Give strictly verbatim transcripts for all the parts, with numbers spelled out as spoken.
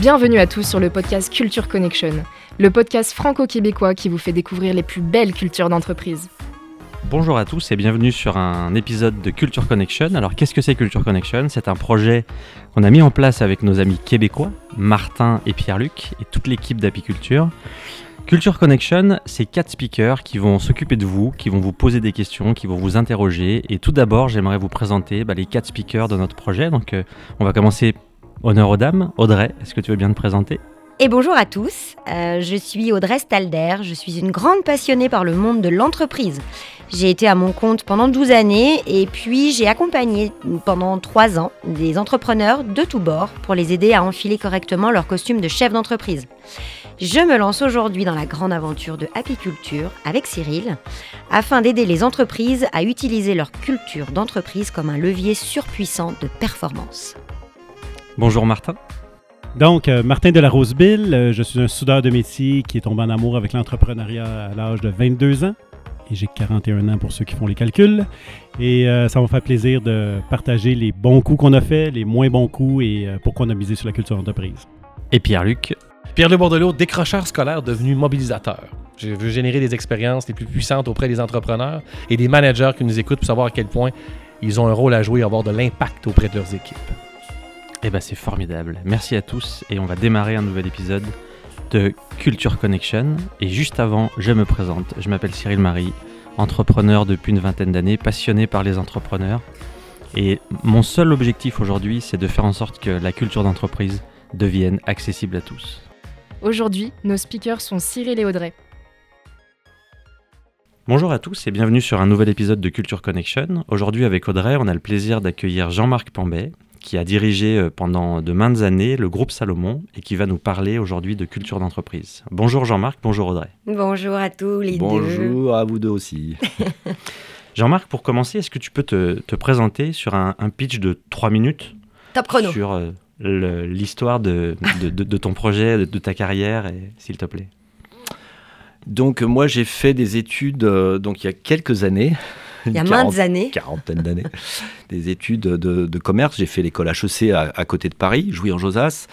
Bienvenue à tous sur le podcast Culture Connection, le podcast franco-québécois qui vous fait découvrir les plus belles cultures d'entreprise. Bonjour à tous et bienvenue sur un épisode de Culture Connection. Alors qu'est-ce que c'est Culture Connection ? C'est un projet qu'on a mis en place avec nos amis québécois, Martin et Pierre-Luc et toute l'équipe d'ApiCulture. Culture Connection, c'est quatre speakers qui vont s'occuper de vous, qui vont vous poser des questions, qui vont vous interroger. Et tout d'abord, j'aimerais vous présenter bah, les quatre speakers de notre projet. Donc, euh, on va commencer honneur aux dames. Audrey, est-ce que tu veux bien te présenter ? Et bonjour à tous, euh, je suis Audrey Stalder, je suis une grande passionnée par le monde de l'entreprise. J'ai été à mon compte pendant douze années et puis j'ai accompagné pendant trois ans des entrepreneurs de tous bords pour les aider à enfiler correctement leur costume de chef d'entreprise. Je me lance aujourd'hui dans la grande aventure de Happy Culture avec Cyril afin d'aider les entreprises à utiliser leur culture d'entreprise comme un levier surpuissant de performance. Bonjour Martin. Donc, euh, Martin Delarosbil, euh, je suis un soudeur de métier qui est tombé en amour avec l'entrepreneuriat à l'âge de vingt-deux ans. Et j'ai quarante et un ans pour ceux qui font les calculs. Et euh, ça va me faire plaisir de partager les bons coups qu'on a faits, les moins bons coups et euh, pourquoi on a misé sur la culture d'entreprise. Et Pierre-Luc. Pierre-Louis Bordelot, décrocheur scolaire devenu mobilisateur. Je veux générer des expériences les plus puissantes auprès des entrepreneurs et des managers qui nous écoutent pour savoir à quel point ils ont un rôle à jouer et avoir de l'impact auprès de leurs équipes. Eh bien, c'est formidable. Merci à tous et on va démarrer un nouvel épisode de Culture Connection. Et juste avant, je me présente. Je m'appelle Cyril Marie, entrepreneur depuis une vingtaine d'années, passionné par les entrepreneurs. Et mon seul objectif aujourd'hui, c'est de faire en sorte que la culture d'entreprise devienne accessible à tous. Aujourd'hui, nos speakers sont Cyril et Audrey. Bonjour à tous et bienvenue sur un nouvel épisode de Culture Connection. Aujourd'hui, avec Audrey, on a le plaisir d'accueillir Jean-Marc Pambet, qui a dirigé pendant de maintes années le groupe Salomon et qui va nous parler aujourd'hui de culture d'entreprise. Bonjour Jean-Marc, bonjour Audrey. Bonjour à tous les bonjour deux. Bonjour à vous deux aussi. Jean-Marc, pour commencer, est-ce que tu peux te, te présenter sur un, un pitch de trois minutes? Top chrono. Sur euh, le, l'histoire de, de, de, de ton projet, de, de ta carrière, et, s'il te plaît. Donc moi j'ai fait des études euh, donc, il y a quelques années. Il y a maintes années. Quarantaine d'années. Des études de, de commerce. J'ai fait l'école H E C à, à côté de Paris, Jouy-en-Josas.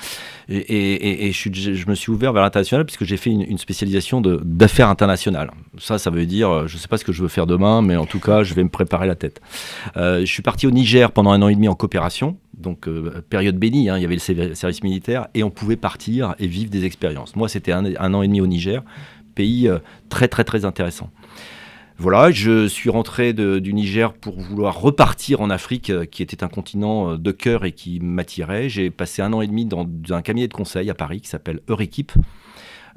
Et, et, et je, suis, je me suis ouvert vers l'international puisque j'ai fait une, une spécialisation de, d'affaires internationales. Ça, ça veut dire, je ne sais pas ce que je veux faire demain, mais en tout cas, je vais me préparer la tête. Euh, je suis parti au Niger pendant un an et demi en coopération. Donc, euh, période bénie, hein, il y avait le service militaire. Et on pouvait partir et vivre des expériences. Moi, c'était un, un an et demi au Niger. Pays euh, très, très, très intéressant. Voilà, je suis rentré de, du Niger pour vouloir repartir en Afrique, qui était un continent de cœur et qui m'attirait. J'ai passé un an et demi dans, dans un cabinet de conseil à Paris qui s'appelle Eurekip.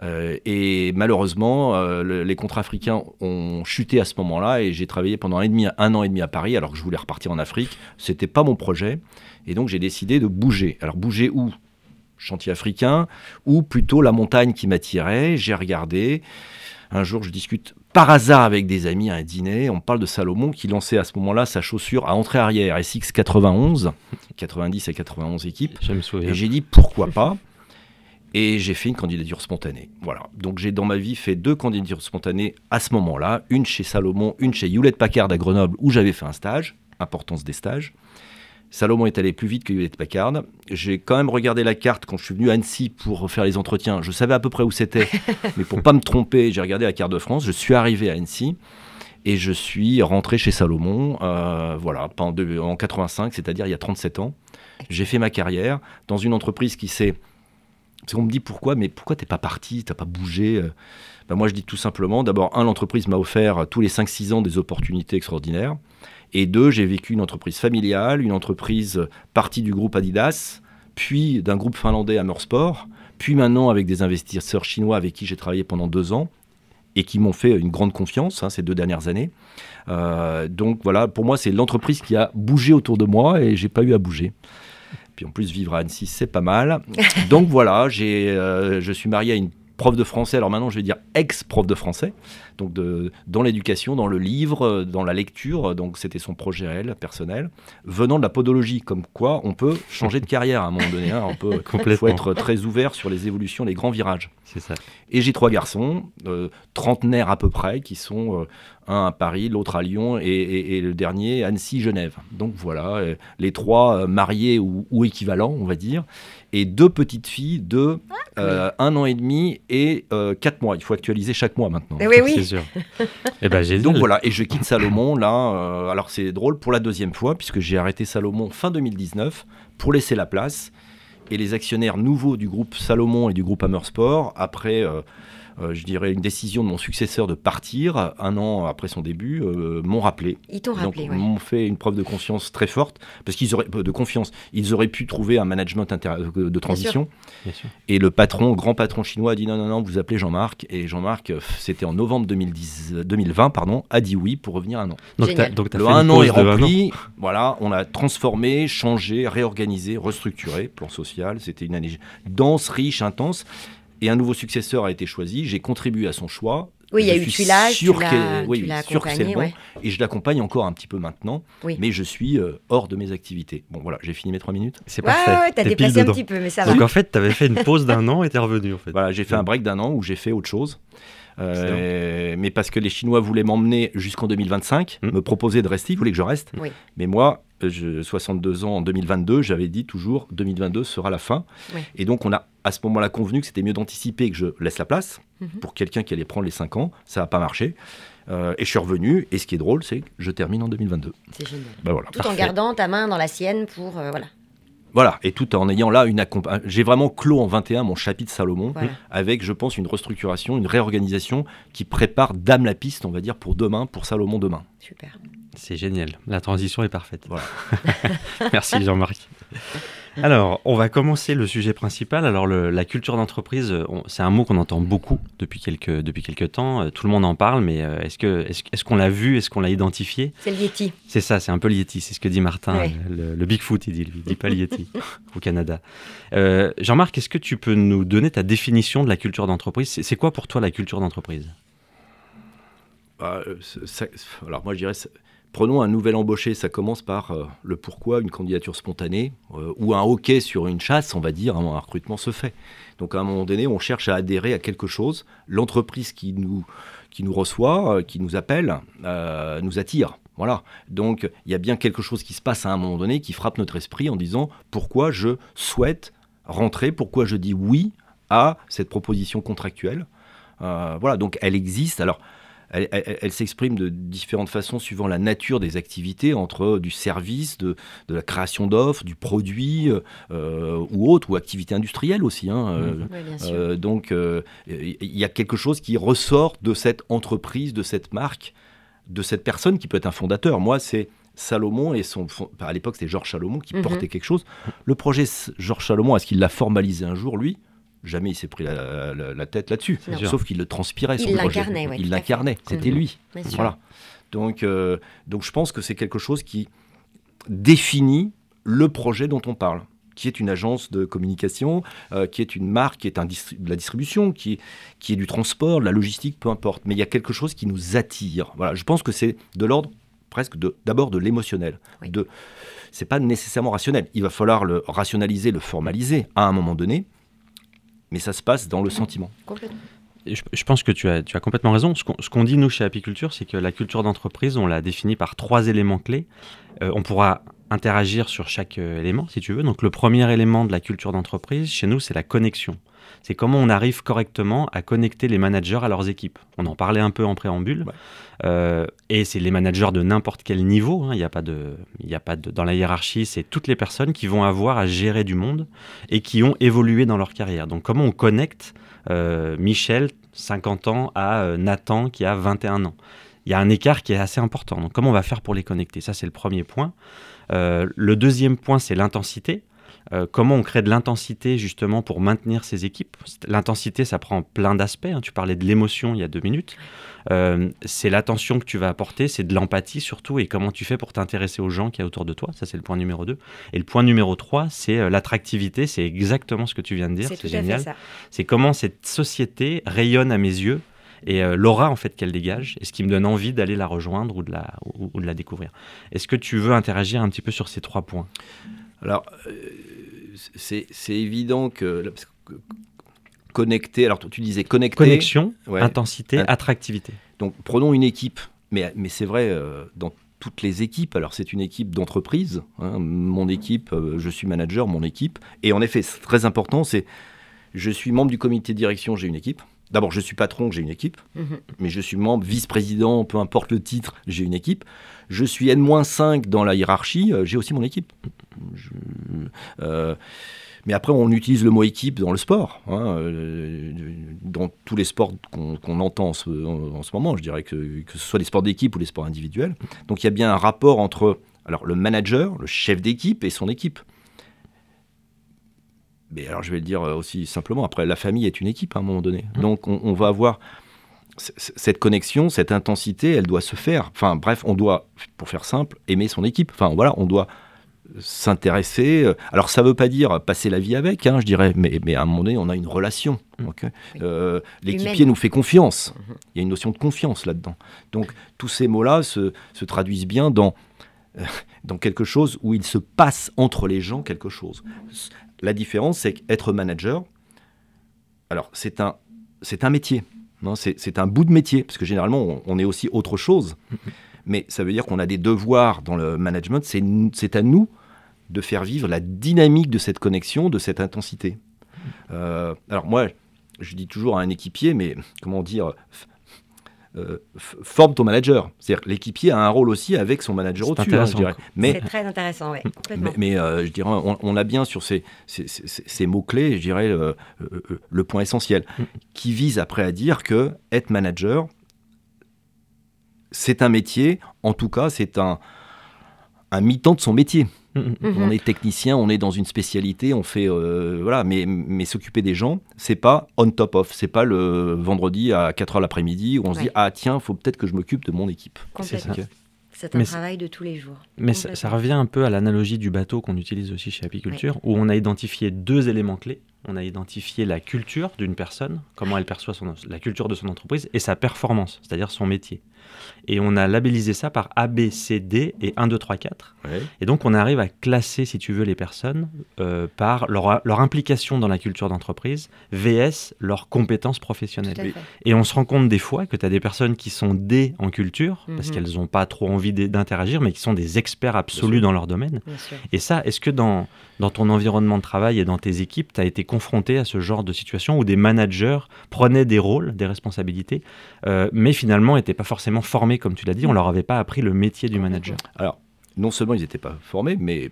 Euh, et malheureusement, euh, le, les contrats africains ont chuté à ce moment-là et j'ai travaillé pendant un, et demi, un an et demi à Paris alors que je voulais repartir en Afrique. Ce n'était pas mon projet et donc j'ai décidé de bouger. Alors bouger où ? Chantier africain ou plutôt la montagne qui m'attirait. J'ai regardé. Un jour, je discute par hasard avec des amis à un dîner. On parle de Salomon qui lançait à ce moment-là sa chaussure à entrée arrière, S X quatre-vingt-onze, quatre-vingt-dix et quatre-vingt-onze équipes. Je me souviens. Et j'ai dit pourquoi pas. Et j'ai fait une candidature spontanée. Voilà. Donc j'ai dans ma vie fait deux candidatures spontanées à ce moment-là. Une chez Salomon, une chez Hewlett-Packard à Grenoble où j'avais fait un stage. Importance des stages. Salomon est allé plus vite que Hewlett-Packard. J'ai quand même regardé la carte quand je suis venu à Annecy pour faire les entretiens. Je savais à peu près où c'était, mais pour ne pas me tromper, j'ai regardé la carte de France. Je suis arrivé à Annecy et je suis rentré chez Salomon euh, voilà, en dix-neuf cent quatre-vingt-cinq, c'est-à-dire il y a trente-sept ans. J'ai fait ma carrière dans une entreprise qui s'est... On me dit pourquoi, mais pourquoi tu n'es pas parti, tu n'as pas bougé? Ben moi, je dis tout simplement, d'abord, un, l'entreprise m'a offert tous les cinq six ans des opportunités extraordinaires. Et deux, j'ai vécu une entreprise familiale, une entreprise partie du groupe Adidas, puis d'un groupe finlandais Amer Sports, puis maintenant avec des investisseurs chinois avec qui j'ai travaillé pendant deux ans et qui m'ont fait une grande confiance hein, ces deux dernières années. Euh, donc voilà, pour moi, c'est l'entreprise qui a bougé autour de moi et je n'ai pas eu à bouger. Puis en plus, vivre à Annecy, c'est pas mal. Donc voilà, j'ai, euh, je suis marié à une prof de français, alors maintenant je vais dire ex-prof de français, donc de, dans l'éducation, dans le livre, dans la lecture, donc c'était son projet à elle, personnel, venant de la podologie, comme quoi on peut changer de carrière à un moment donné, hein, on peut, il faut être très ouvert sur les évolutions, les grands virages. C'est ça. Et j'ai trois garçons, euh, trentenaires à peu près, qui sont euh, un à Paris, l'autre à Lyon et, et, et le dernier Annecy-Genève. Donc voilà, euh, les trois euh, mariés ou, ou équivalents, on va dire, et deux petites filles de euh, un an et demi et euh, quatre mois. Il faut actualiser chaque mois maintenant. Oui, oui. C'est sûr. Et ben, j'ai donc dit. Voilà, et je quitte Salomon là. Euh, alors c'est drôle pour la deuxième fois puisque j'ai arrêté Salomon fin deux mille dix-neuf pour laisser la place. Et les actionnaires nouveaux du groupe Salomon et du groupe Amer Sports, après, euh, euh, je dirais, une décision de mon successeur de partir, un an après son début, euh, m'ont rappelé. Ils t'ont rappelé, donc, ouais. M'ont fait une preuve de conscience très forte, parce qu'ils auraient, de confiance, ils auraient pu trouver un management inter- de transition. Bien sûr. Bien sûr. Et le patron, grand patron chinois a dit non, non, non, vous appelez Jean-Marc. Et Jean-Marc, c'était en novembre deux mille dix, deux mille vingt, pardon, a dit oui pour revenir un an. Donc, t'as, donc t'as le fait un an est rempli, voilà, on a transformé, changé, réorganisé, restructuré, plan social. C'était une année dense, riche, intense. Et un nouveau successeur a été choisi. J'ai contribué à son choix. Oui, il y a eu tuilage, tu l'as, oui, tu l'as accompagné. Bon. Ouais. Et je l'accompagne encore un petit peu maintenant, oui. Mais je suis euh, hors de mes activités. Bon, voilà, j'ai fini mes trois minutes. C'est ouais, parfait. Ouais, ouais, t'as t'es dépassé un dedans. Petit peu, mais ça va. Donc en fait, t'avais fait une pause d'un an et t'es revenu. En fait. Voilà, j'ai fait ouais. un break d'un an où j'ai fait autre chose. Euh, mais parce que les Chinois voulaient m'emmener jusqu'en deux mille vingt-cinq, mmh. me proposer de rester, ils voulaient que je reste. Oui. Mais moi, je, soixante-deux ans en deux mille vingt-deux, j'avais dit toujours deux mille vingt-deux sera la fin. Oui. Et donc on a à ce moment-là convenu que c'était mieux d'anticiper que je laisse la place mmh. pour quelqu'un qui allait prendre les cinq ans. Ça n'a pas marché. Euh, et je suis revenu, et ce qui est drôle, c'est que je termine en deux mille vingt-deux. C'est génial. Ben voilà. Tout Parfait. En gardant ta main dans la sienne pour... Euh, voilà. Voilà, et tout en ayant là une accompagn... J'ai vraiment clos en vingt et un mon chapitre Salomon, voilà. Avec, je pense, une restructuration, une réorganisation qui prépare dame la piste, on va dire, pour demain, pour Salomon demain. Super. C'est génial, la transition est parfaite. Voilà. Merci Jean-Marc. Alors, on va commencer le sujet principal. Alors, le, la culture d'entreprise, on, c'est un mot qu'on entend beaucoup depuis quelques, depuis quelques temps. Tout le monde en parle, mais est-ce, que, est-ce, est-ce qu'on l'a vu? Est-ce qu'on l'a identifié? C'est le Yeti. C'est ça, c'est un peu le Yeti. C'est ce que dit Martin, ouais. le, le Bigfoot, il dit. Il ne dit pas le Yeti au Canada. Euh, Jean-Marc, est-ce que tu peux nous donner ta définition de la culture d'entreprise? c'est, c'est quoi pour toi la culture d'entreprise? bah, ça, Alors, moi, je dirais... Ça... Prenons un nouvel embauché, ça commence par euh, le pourquoi, une candidature spontanée euh, ou un OK sur une chasse, on va dire, hein, un recrutement se fait. Donc à un moment donné, on cherche à adhérer à quelque chose. L'entreprise qui nous, qui nous reçoit, euh, qui nous appelle, euh, nous attire. Voilà. Donc il y a bien quelque chose qui se passe à un moment donné qui frappe notre esprit en disant pourquoi je souhaite rentrer, pourquoi je dis oui à cette proposition contractuelle. Euh, voilà, donc elle existe. Alors... Elle, elle, elle s'exprime de différentes façons suivant la nature des activités, entre du service, de, de la création d'offres, du produit euh, ou autre, ou activité industrielle aussi. Hein, euh, oui, bien sûr. Euh, donc, euh, y a quelque chose qui ressort de cette entreprise, de cette marque, de cette personne qui peut être un fondateur. Moi, c'est Salomon et son... À l'époque, c'était Georges Salomon qui mmh. portait quelque chose. Le projet Georges Salomon, est-ce qu'il l'a formalisé un jour, lui ? Jamais il s'est pris la, la, la tête là-dessus, non. Sauf qu'il le transpirait, son il projet. L'incarnait, ouais, il l'incarnait, c'était mmh. lui. Voilà. Donc, euh, donc je pense que c'est quelque chose qui définit le projet dont on parle, qui est une agence de communication, euh, qui est une marque, qui est un distri- de la distribution, qui est, qui est du transport, de la logistique, peu importe. Mais il y a quelque chose qui nous attire. Voilà. Je pense que c'est de l'ordre presque de, d'abord de l'émotionnel. Oui. De, c'est pas nécessairement rationnel. Il va falloir le rationaliser, le formaliser à un moment donné. Mais ça se passe dans le sentiment. Complètement. Je, je pense que tu as, tu as complètement raison. Ce qu'on, ce qu'on dit, nous, chez Apiculture, c'est que la culture d'entreprise, on l'a définie par trois éléments clés. Euh, on pourra interagir sur chaque euh, élément, si tu veux. Donc, le premier élément de la culture d'entreprise, chez nous, c'est la connexion. C'est comment on arrive correctement à connecter les managers à leurs équipes. On en parlait un peu en préambule. Ouais. Euh, et c'est les managers de n'importe quel niveau. Hein. Il y a pas de, il y a pas de, dans la hiérarchie, c'est toutes les personnes qui vont avoir à gérer du monde et qui ont évolué dans leur carrière. Donc, comment on connecte euh, Michel, cinquante ans, à euh, Nathan, qui a vingt et un ans. Il y a un écart qui est assez important. Donc, comment on va faire pour les connecter? Ça, c'est le premier point. Euh, le deuxième point, c'est l'intensité. Euh, comment on crée de l'intensité justement pour maintenir ces équipes. L'intensité, ça prend plein d'aspects. Hein. Tu parlais de l'émotion il y a deux minutes. Euh, c'est l'attention que tu vas apporter, c'est de l'empathie surtout, et comment tu fais pour t'intéresser aux gens qu'il y a autour de toi. Ça, c'est le point numéro deux. Et le point numéro trois, c'est euh, l'attractivité. C'est exactement ce que tu viens de dire. C'est, c'est génial. C'est comment cette société rayonne à mes yeux et euh, l'aura en fait qu'elle dégage, et ce qui me donne envie d'aller la rejoindre ou de la, ou, ou de la découvrir. Est-ce que tu veux interagir un petit peu sur ces trois points? Alors, c'est, c'est évident que, que connecter, alors tu disais connecter... Connexion, ouais, intensité, int- attractivité. Donc, prenons une équipe, mais, mais c'est vrai euh, dans toutes les équipes. Alors, c'est une équipe d'entreprise. Hein, mon équipe, euh, je suis manager, mon équipe. Et en effet, c'est très important, c'est... Je suis membre du comité de direction, j'ai une équipe. D'abord, je suis patron, j'ai une équipe. Mmh. Mais je suis membre, vice-président, peu importe le titre, j'ai une équipe. Je suis N moins cinq dans la hiérarchie, j'ai aussi mon équipe. Je... Euh... Mais après, on utilise le mot équipe dans le sport. Hein, dans tous les sports qu'on, qu'on entend en ce, en ce moment, je dirais que, que ce soit les sports d'équipe ou les sports individuels. Donc, il y a bien un rapport entre alors, le manager, le chef d'équipe et son équipe. Mais alors, je vais le dire aussi simplement, après, la famille est une équipe à un moment donné. Donc, on, on va avoir c- cette connexion, cette intensité, elle doit se faire. Enfin, bref, on doit, pour faire simple, aimer son équipe. Enfin, voilà, on doit s'intéresser. Alors, ça ne veut pas dire passer la vie avec, hein, je dirais, mais, mais à un moment donné, on a une relation. Okay euh, l'équipier nous fait confiance. Il y a une notion de confiance là-dedans. Donc, tous ces mots-là se, se traduisent bien dans, euh, dans quelque chose où il se passe entre les gens quelque chose. La différence, c'est qu'être manager, alors c'est un, c'est un métier, non, c'est, c'est un bout de métier, parce que généralement, on, on est aussi autre chose. Mais ça veut dire qu'on a des devoirs dans le management, c'est, c'est à nous de faire vivre la dynamique de cette connexion, de cette intensité. Euh, alors moi, je dis toujours à un équipier, mais comment dire, euh, forme ton manager. C'est-à-dire que l'équipier a un rôle aussi avec son manager c'est au-dessus, hein, je dirais. Mais, c'est très intéressant, oui. Mais, mais euh, je dirais, on, on a bien sur ces, ces, ces, ces mots-clés, je dirais, euh, euh, euh, le point essentiel, mm. qui vise après à dire que être manager, c'est un métier, en tout cas, c'est un, un mi-temps de son métier. Mm-hmm. On est technicien, on est dans une spécialité, on fait euh, voilà, mais, mais s'occuper des gens, c'est pas on top off, c'est pas le vendredi à quatre heures l'après-midi où on ouais. se dit ah tiens, faut peut-être que je m'occupe de mon équipe. C'est ça. C'est un mais travail c'est... de tous les jours. Mais ça, ça revient un peu à l'analogie du bateau qu'on utilise aussi chez Apiculture, ouais. où on a identifié deux éléments clés. On a identifié la culture d'une personne, comment elle perçoit son, la culture de son entreprise, et sa performance, c'est-à-dire son métier. Et on a labellisé ça par A, B, C, D et un, deux, trois, quatre. Ouais. Et donc, on arrive à classer, si tu veux, les personnes euh, par leur, leur implication dans la culture d'entreprise, V S, leurs compétences professionnelles. Et on se rend compte des fois que tu as des personnes qui sont D en culture, mm-hmm. parce qu'elles n'ont pas trop envie d'interagir, mais qui sont des experts absolus dans leur domaine. Et ça, est-ce que dans, dans ton environnement de travail et dans tes équipes, tu as été confronté à ce genre de situation où des managers prenaient des rôles, des responsabilités, euh, mais finalement n'étaient pas forcément formés, comme tu l'as dit, on ne leur avait pas appris le métier du manager. Alors, non seulement ils n'étaient pas formés, mais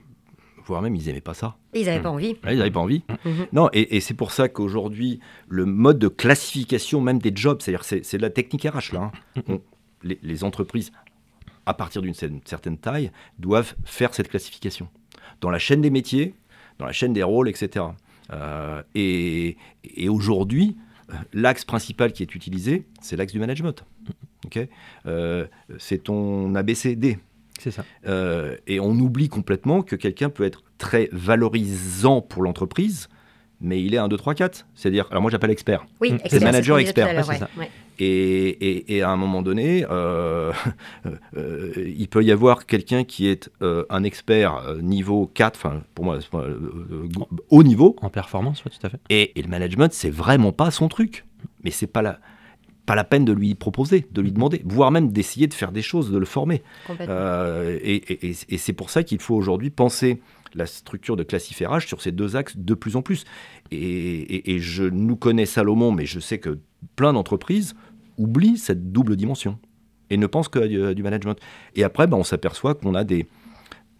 voire même ils n'aimaient pas ça. Ils n'avaient mmh. pas envie. Ouais, ils n'avaient pas envie. Mmh. Non, et, et c'est pour ça qu'aujourd'hui, le mode de classification même des jobs, c'est-à-dire c'est, c'est de la technique R H, là, hein. on, les, les entreprises, à partir d'une certaine taille, doivent faire cette classification. Dans la chaîne des métiers, dans la chaîne des rôles, et cetera. Euh, et, et aujourd'hui, l'axe principal qui est utilisé, c'est l'axe du management. Okay euh, c'est ton A B C D. C'est ça. Euh, et on oublie complètement que quelqu'un peut être très valorisant pour l'entreprise, mais il est un, deux, trois, quatre. C'est-à-dire, alors moi j'appelle expert. Oui, expert. C'est manager expert. Ouais, c'est ça. Ouais. Et, et, et à un moment donné, euh, euh, il peut y avoir quelqu'un qui est euh, un expert niveau quatre, enfin pour moi, euh, haut niveau. En performance, oui, tout à fait. Et, et le management, c'est vraiment pas son truc. Mais c'est pas la, pas la peine de lui proposer, de lui demander, voire même d'essayer de faire des choses, de le former. Complètement. Euh, et, et, et c'est pour ça qu'il faut aujourd'hui penser la structure de classiférage sur ces deux axes de plus en plus. Et, et, et je nous connais Salomon, mais je sais que plein d'entreprises oublient cette double dimension et ne pensent qu'à du, du management. Et après, bah, on s'aperçoit qu'on a des,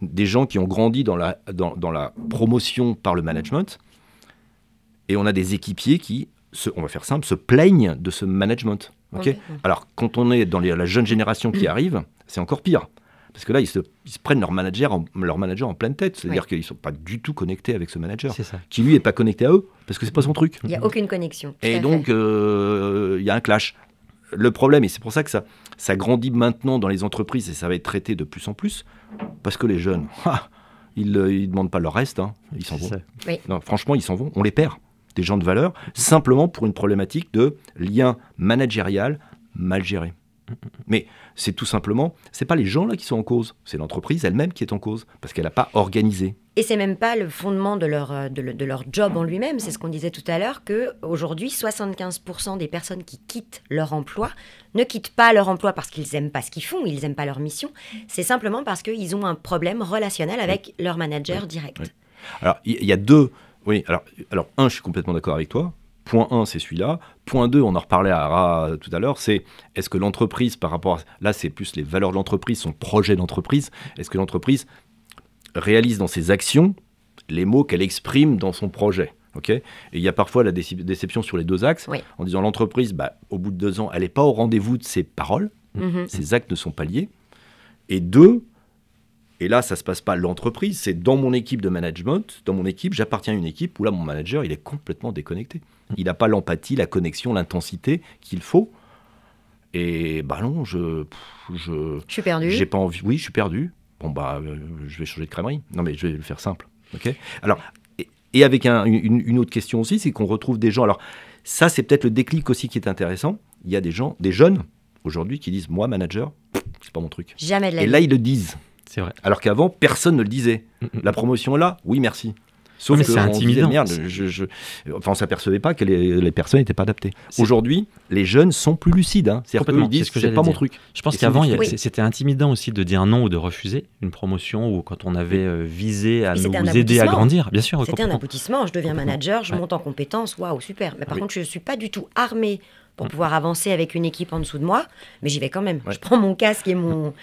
des gens qui ont grandi dans la, dans, dans la promotion par le management et on a des équipiers qui, se, on va faire simple, se plaignent de ce management. Okay okay. Alors, quand on est dans les, la jeune génération qui arrive, c'est encore pire. Parce que là, ils se, ils se prennent leur manager, en, leur manager en pleine tête. C'est-à-dire ouais. qu'ils ne sont pas du tout connectés avec ce manager. Qui, lui, n'est pas connecté à eux, parce que ce n'est pas son truc. Il n'y a aucune connexion. Et donc, il euh, y a un clash. Le problème, et c'est pour ça que ça, ça grandit maintenant dans les entreprises, et ça va être traité de plus en plus, parce que les jeunes, ah, ils ne demandent pas leur reste, hein, ils s'en vont. Oui. Non, franchement, ils s'en vont, on les perd, des gens de valeur, simplement pour une problématique de lien managérial mal géré. Mais c'est tout simplement, c'est pas les gens là qui sont en cause, c'est l'entreprise elle-même qui est en cause, parce qu'elle n'a pas organisé. Et c'est même pas le fondement de leur, de, de leur job en lui-même. C'est ce qu'on disait tout à l'heure, qu'aujourd'hui, soixante-quinze pour cent des personnes qui quittent leur emploi ne quittent pas leur emploi parce qu'ils n'aiment pas ce qu'ils font, ils n'aiment pas leur mission. C'est simplement parce qu'ils ont un problème relationnel avec oui. leur manager oui. direct. Oui. Alors, il y, y a deux... Oui, alors, alors, un, je suis complètement d'accord avec toi. Point un, c'est celui-là. Point deux, on en reparlait à Ara tout à l'heure, c'est est-ce que l'entreprise, par rapport à... Là, c'est plus les valeurs de l'entreprise, son projet d'entreprise. Est-ce que l'entreprise... réalise dans ses actions les mots qu'elle exprime dans son projet. Okay ? Et il y a parfois la déce- déception sur les deux axes, oui. en disant l'entreprise, bah, au bout de deux ans, elle n'est pas au rendez-vous de ses paroles, mm-hmm. ses actes ne sont pas liés. Et deux, et là, ça ne se passe pas l'entreprise, c'est dans mon équipe de management, dans mon équipe, j'appartiens à une équipe où là, mon manager, il est complètement déconnecté. Il n'a pas l'empathie, la connexion, l'intensité qu'il faut. Et bah non, je... Je, je suis perdu. J'ai pas envie, oui, je suis perdu. Bon, bah, euh, je vais changer de crèmerie. Non, mais je vais le faire simple. Okay ? Alors, et, et avec un, une, une autre question aussi, c'est qu'on retrouve des gens. Alors, ça, c'est peut-être le déclic aussi qui est intéressant. Il y a des gens, des jeunes, aujourd'hui, qui disent, moi, manager, c'est pas mon truc. Jamais de la vie. Et là, ils le disent. C'est vrai. Alors qu'avant, personne ne le disait. Mm-hmm. La promotion est là, oui, merci. Sauf qu'on disait, merde, je, je... Enfin, on ne s'apercevait pas que les, les personnes n'étaient pas adaptées. C'est... Aujourd'hui, les jeunes sont plus lucides. Hein. C'est-à-dire qu'ils disent, c'est, ce c'est pas dire. Mon truc. Je pense et qu'avant, il y a... oui. c'était intimidant aussi de dire non ou de refuser une promotion ou quand on avait visé à et nous aider à grandir. Bien sûr, c'était un aboutissement. Je deviens manager, je ouais. monte en compétences. Waouh, super. Mais par oui. contre, je ne suis pas du tout armée pour mmh. pouvoir avancer avec une équipe en dessous de moi. Mais j'y vais quand même. Ouais. Je prends mon casque et mon...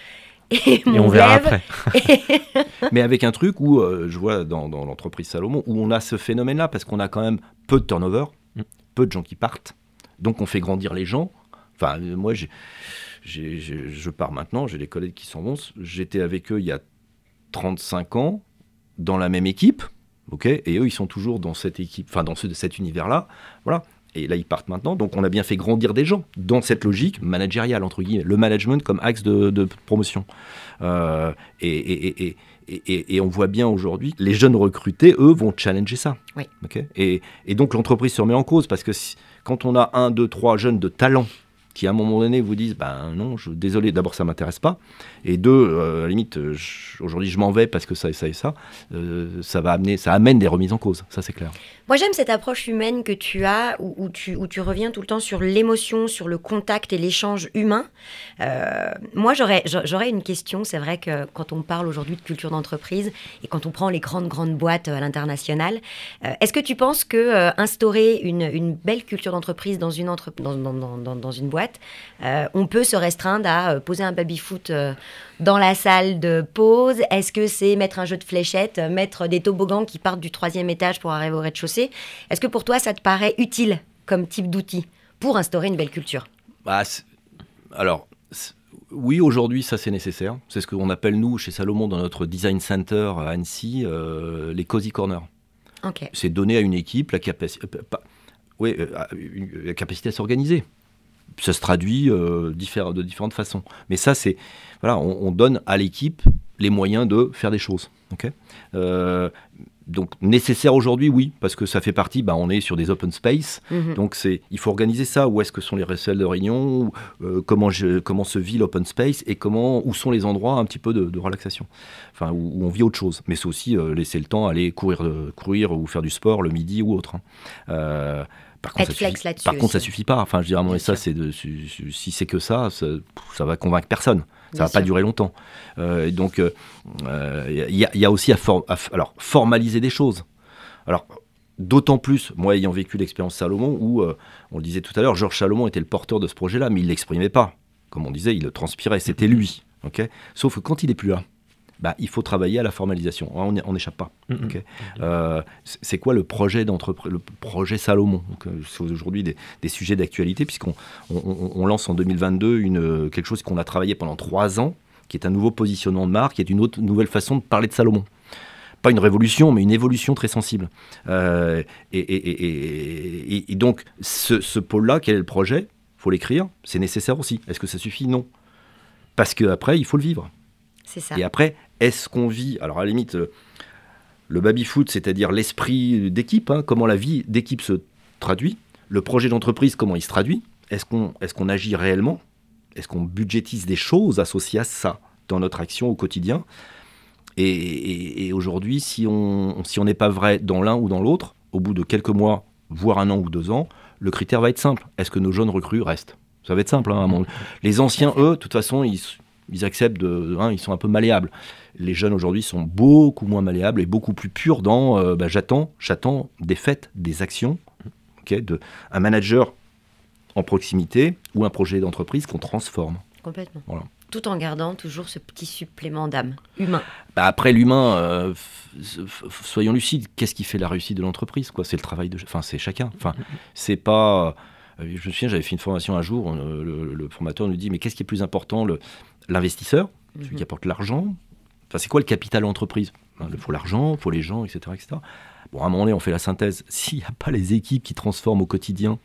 Et, et on verra rêve. Après. Mais avec un truc où, euh, je vois dans, dans l'entreprise Salomon, où on a ce phénomène-là, parce qu'on a quand même peu de turnover, mm. peu de gens qui partent. Donc on fait grandir les gens. Enfin, euh, moi, j'ai, j'ai, j'ai, je pars maintenant, j'ai des collègues qui s'en vont. J'étais avec eux il y a trente-cinq ans, dans la même équipe. Okay, et eux, ils sont toujours dans cette équipe, enfin, dans ce, cet univers-là. Voilà. Et là, ils partent maintenant. Donc, on a bien fait grandir des gens dans cette logique managériale, entre guillemets. Le management comme axe de, de promotion. Euh, et, et, et, et, et, et on voit bien aujourd'hui, les jeunes recrutés, eux, vont challenger ça. Oui. Okay ? Et, et donc, l'entreprise se remet en cause. Parce que si, quand on a un, deux, trois jeunes de talent qui, à un moment donné, vous disent ben non, je, désolé, d'abord, ça ne m'intéresse pas. Et deux, euh, à la limite, je, aujourd'hui, je m'en vais parce que ça et ça et ça. Euh, ça, va amener, ça amène des remises en cause, ça, c'est clair. Moi, j'aime cette approche humaine que tu as, où, où, tu, où tu reviens tout le temps sur l'émotion, sur le contact et l'échange humain. Euh, moi, j'aurais, j'aurais une question. C'est vrai que quand on parle aujourd'hui de culture d'entreprise et quand on prend les grandes, grandes boîtes à l'international, euh, est-ce que tu penses que euh, instaurer une, une belle culture d'entreprise dans une, entrep- dans, dans, dans, dans une boîte, Euh, on peut se restreindre à poser un baby-foot euh, dans la salle de pause. Est-ce que c'est mettre un jeu de fléchettes, mettre des toboggans qui partent du troisième étage pour arriver au rez-de-chaussée ? Est-ce que pour toi, ça te paraît utile comme type d'outil pour instaurer une belle culture ? Bah, c'est... Alors, c'est... oui, aujourd'hui, ça, c'est nécessaire. C'est ce qu'on appelle, nous, chez Salomon, dans notre design center à Annecy, euh, les cozy corners. Okay. C'est donner à une équipe la, capaci... oui, euh, la capacité à s'organiser. Ça se traduit euh, diffère, de différentes façons. Mais ça, c'est... Voilà, on, on donne à l'équipe les moyens de faire des choses. Okay euh, donc, nécessaire aujourd'hui, oui, parce que ça fait partie... Bah, on est sur des open space. Mm-hmm. Donc, c'est, il faut organiser ça. Où est-ce que sont les salles de réunion, euh, comment, je, comment se vit l'open space et comment, où sont les endroits un petit peu de, de relaxation. Enfin, où, où on vit autre chose. Mais c'est aussi euh, laisser le temps à aller courir, euh, courir ou faire du sport le midi ou autre. Hein. Euh, Par contre, ça suffit, par contre, ça suffit pas. Enfin, je dirais, moi, ça, c'est de, si c'est que ça, ça, ça va convaincre personne. Ça Bien va sûr. Pas durer longtemps. Euh, donc, il euh, y, y a aussi à, for, à alors, formaliser des choses. Alors, d'autant plus, moi, ayant vécu l'expérience Salomon, où, euh, on le disait tout à l'heure, Georges Salomon était le porteur de ce projet-là, mais il ne l'exprimait pas. Comme on disait, il le transpirait. C'était lui. Okay ? Sauf que quand il n'est plus là, bah, il faut travailler à la formalisation. On n'échappe pas. Mm-hmm. Okay. Euh, c'est quoi le projet d'entreprise, le projet Salomon ? Donc, c'est aujourd'hui des, des sujets d'actualité, puisqu'on on, on, on lance en deux mille vingt-deux une, quelque chose qu'on a travaillé pendant trois ans, qui est un nouveau positionnement de marque, qui est une autre, nouvelle façon de parler de Salomon. Pas une révolution, mais une évolution très sensible. Euh, et, et, et, et, et donc, ce, ce pôle-là, quel est le projet ? Il faut l'écrire. C'est nécessaire aussi. Est-ce que ça suffit ? Non. Parce qu'après, il faut le vivre. C'est ça. Et après... Est-ce qu'on vit, alors à la limite, le baby-foot, c'est-à-dire l'esprit d'équipe, hein, comment la vie d'équipe se traduit, le projet d'entreprise, comment il se traduit, est-ce qu'on, est-ce qu'on agit réellement, est-ce qu'on budgétise des choses associées à ça dans notre action au quotidien, Et, et, et aujourd'hui, si on si on n'est pas vrai dans l'un ou dans l'autre, au bout de quelques mois, voire un an ou deux ans, le critère va être simple. Est-ce que nos jeunes recrues restent ? Ça va être simple. Hein, les anciens, eux, de toute façon, ils, ils acceptent, de, hein, ils sont un peu malléables. Les jeunes aujourd'hui sont beaucoup moins malléables et beaucoup plus purs dans euh, bah, j'attends, j'attends des faits, des actions, okay, de, un manager en proximité ou un projet d'entreprise qu'on transforme. Complètement. Voilà. Tout en gardant toujours ce petit supplément d'âme, humain. Bah après, l'humain, euh, f- f- soyons lucides, qu'est-ce qui fait la réussite de l'entreprise, quoi ? C'est le travail de... Enfin, c'est chacun. Enfin, c'est pas... Je me souviens, j'avais fait une formation un jour, euh, le, le formateur nous dit, mais qu'est-ce qui est plus important, le, l'investisseur, mm-hmm. celui qui apporte l'argent ? Enfin, c'est quoi le capital entreprise ? Il hein, faut l'argent, il faut les gens, et cetera, et cetera. Bon, à un moment donné, on fait la synthèse. S'il n'y a pas les équipes qui transforment au quotidien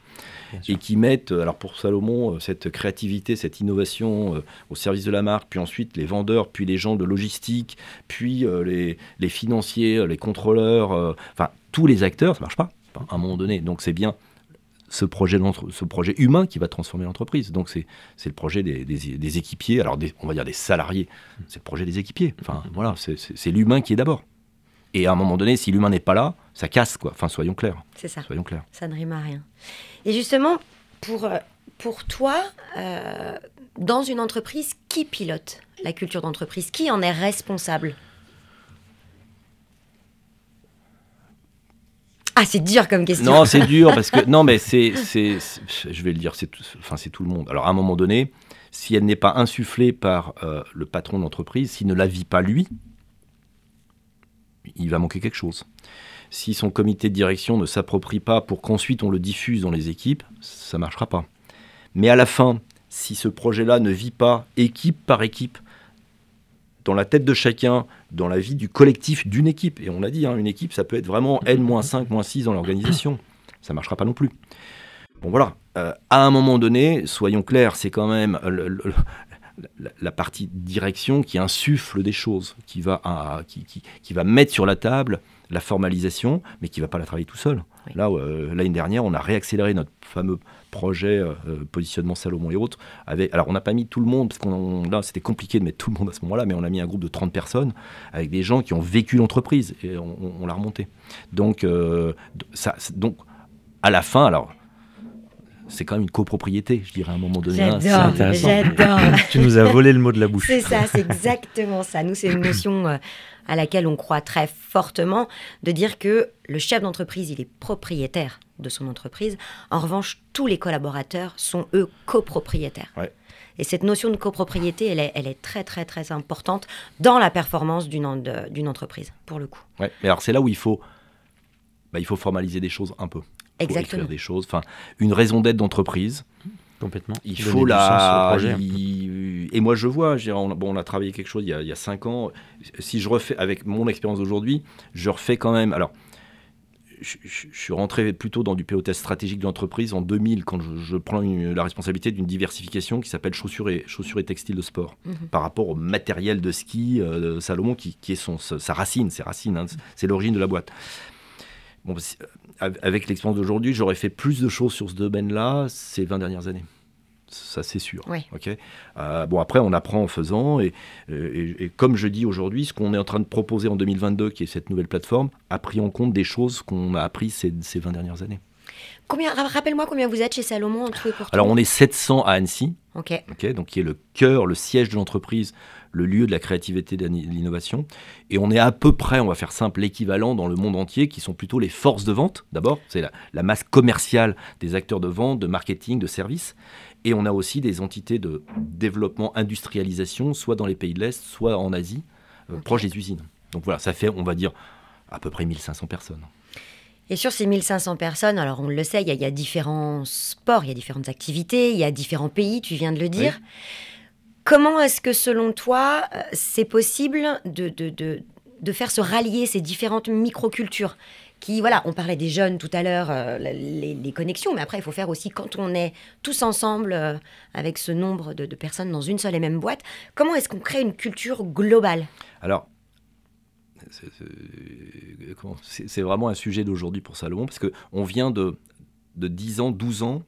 et qui mettent, alors pour Salomon, cette créativité, cette innovation euh, au service de la marque, puis ensuite les vendeurs, puis les gens de logistique, puis euh, les, les financiers, les contrôleurs, euh, enfin, tous les acteurs, ça ne marche pas, enfin, à un moment donné. Donc, c'est bien ce projet, ce projet humain qui va transformer l'entreprise. Donc, c'est, c'est le projet des, des, des équipiers, alors des, on va dire des salariés. C'est le projet des équipiers. Enfin, voilà, c'est, c'est, c'est l'humain qui est d'abord. Et à un moment donné, si l'humain n'est pas là, ça casse, quoi. Enfin, soyons clairs. C'est ça. Soyons clairs. Ça ne rime à rien. Et justement, pour, pour toi, euh, dans une entreprise, qui pilote la culture d'entreprise ? Qui en est responsable ? Ah, c'est dur comme question. Non, c'est dur parce que... Non, mais c'est... c'est, c'est je vais le dire, c'est tout, enfin, c'est tout le monde. Alors, à un moment donné, si elle n'est pas insufflée par euh, le patron de l'entreprise, s'il ne la vit pas lui... il va manquer quelque chose. Si son comité de direction ne s'approprie pas pour qu'ensuite on le diffuse dans les équipes, ça ne marchera pas. Mais à la fin, si ce projet-là ne vit pas équipe par équipe, dans la tête de chacun, dans la vie du collectif d'une équipe, et on l'a dit, hein, une équipe, ça peut être vraiment N moins cinq, moins six dans l'organisation, ça ne marchera pas non plus. Bon voilà, euh, à un moment donné, soyons clairs, c'est quand même... Le, le, le, La, la partie direction qui insuffle des choses, qui va, à, qui, qui, qui va mettre sur la table la formalisation, mais qui ne va pas la travailler tout seul. Oui. Là, euh, l'année dernière, on a réaccéléré notre fameux projet euh, positionnement Salomon et autres. Avec, alors, on n'a pas mis tout le monde, parce qu'on là, c'était compliqué de mettre tout le monde à ce moment-là, mais on a mis un groupe de trente personnes avec des gens qui ont vécu l'entreprise et on, on, on l'a remonté. Donc, euh, ça, donc, à la fin, alors... c'est quand même une copropriété, je dirais, à un moment donné. J'adore, c'est j'adore. Tu nous as volé le mot de la bouche. C'est ça, c'est exactement ça. Nous, c'est une notion à laquelle on croit très fortement, de dire que le chef d'entreprise, il est propriétaire de son entreprise. En revanche, tous les collaborateurs sont, eux, copropriétaires. Ouais. Et cette notion de copropriété, elle est, elle est très, très, très importante dans la performance d'une, en, de, d'une entreprise, pour le coup. Oui, mais alors c'est là où il faut, bah, il faut formaliser des choses un peu. Exactement. Des choses, enfin, une raison d'être d'entreprise. Complètement. Il donner faut la. Il... Et moi, je vois. Je dirais, on, bon, on a travaillé quelque chose il y a, il y a cinq ans. Si je refais avec mon expérience d'aujourd'hui, je refais quand même. Alors, je, je, je suis rentré plutôt dans du pilotage stratégique d'entreprise en deux mille quand je, je prends une, la responsabilité d'une diversification qui s'appelle chaussures et chaussures et textiles de sport, mm-hmm. par rapport au matériel de ski euh, de Salomon qui, qui est son sa racine, ses racines. Hein, c'est l'origine de la boîte. Bon, avec l'expérience d'aujourd'hui, j'aurais fait plus de choses sur ce domaine-là ces vingt dernières années. Ça, c'est sûr. Oui. Okay euh, bon, après, on apprend en faisant. Et, et, et comme je dis aujourd'hui, ce qu'on est en train de proposer en deux mille vingt-deux, qui est cette nouvelle plateforme, a pris en compte des choses qu'on a apprises ces, ces vingt dernières années. Combien, rappelle-moi combien vous êtes chez Salomon en tout et pour tout ? Alors, on est sept cents à Annecy, okay. Okay, donc qui est le cœur, le siège de l'entreprise, le lieu de la créativité, de l'innovation. Et on est à peu près, on va faire simple, l'équivalent dans le monde entier, qui sont plutôt les forces de vente, d'abord. C'est la, la masse commerciale des acteurs de vente, de marketing, de services. Et on a aussi des entités de développement, industrialisation, soit dans les pays de l'Est, soit en Asie, okay. euh, proche des usines. Donc voilà, ça fait, on va dire, à peu près mille cinq cents personnes. Et sur ces mille cinq cents personnes, alors on le sait, il y, y a différents sports, il y a différentes activités, il y a différents pays, tu viens de le dire. Oui. Comment est-ce que, selon toi, c'est possible de, de, de, de faire se rallier ces différentes microcultures qui, voilà, on parlait des jeunes tout à l'heure, euh, les, les connexions, mais après, il faut faire aussi, quand on est tous ensemble euh, avec ce nombre de, de personnes dans une seule et même boîte, comment est-ce qu'on crée une culture globale ? Alors, C'est, c'est, c'est vraiment un sujet d'aujourd'hui pour Salomon, parce qu'on vient de, de dix ans, douze ans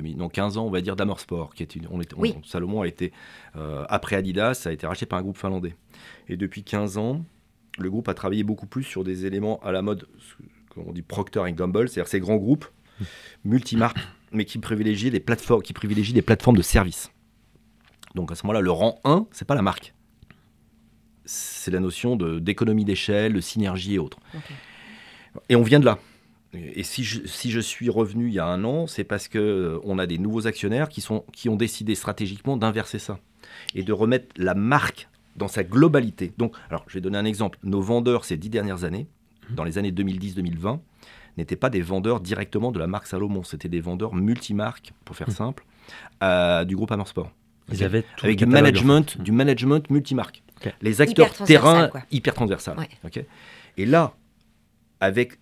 non, quinze ans, on va dire, d'Amer Sports, qui est une, on est, oui. on, Salomon a été, euh, après Adidas, ça a été racheté par un groupe finlandais. Et depuis quinze ans, le groupe a travaillé beaucoup plus sur des éléments à la mode, comme on dit, Procter and Gamble, c'est-à-dire ces grands groupes, multimarques, mais qui privilégient des plateformes, qui privilégient des plateformes de services. Donc à ce moment-là, le rang un, c'est pas la marque. C'est la notion de, d'économie d'échelle, de synergie et autres. Okay. Et on vient de là. Et si je, si je suis revenu il y a un an, c'est parce qu'on euh, a des nouveaux actionnaires qui, sont, qui ont décidé stratégiquement d'inverser ça et de remettre la marque dans sa globalité. Donc, alors, je vais donner un exemple. Nos vendeurs ces dix dernières années, mmh. dans les années deux mille dix deux mille vingt, n'étaient pas des vendeurs directement de la marque Salomon. C'était des vendeurs multimarques, pour faire mmh. simple, euh, du groupe Amer Sports. Ils okay. avaient tout avec du management, du management multimarque. Okay. Les acteurs hyper terrain quoi. hyper transversal. Ouais. Okay. Et là, avec...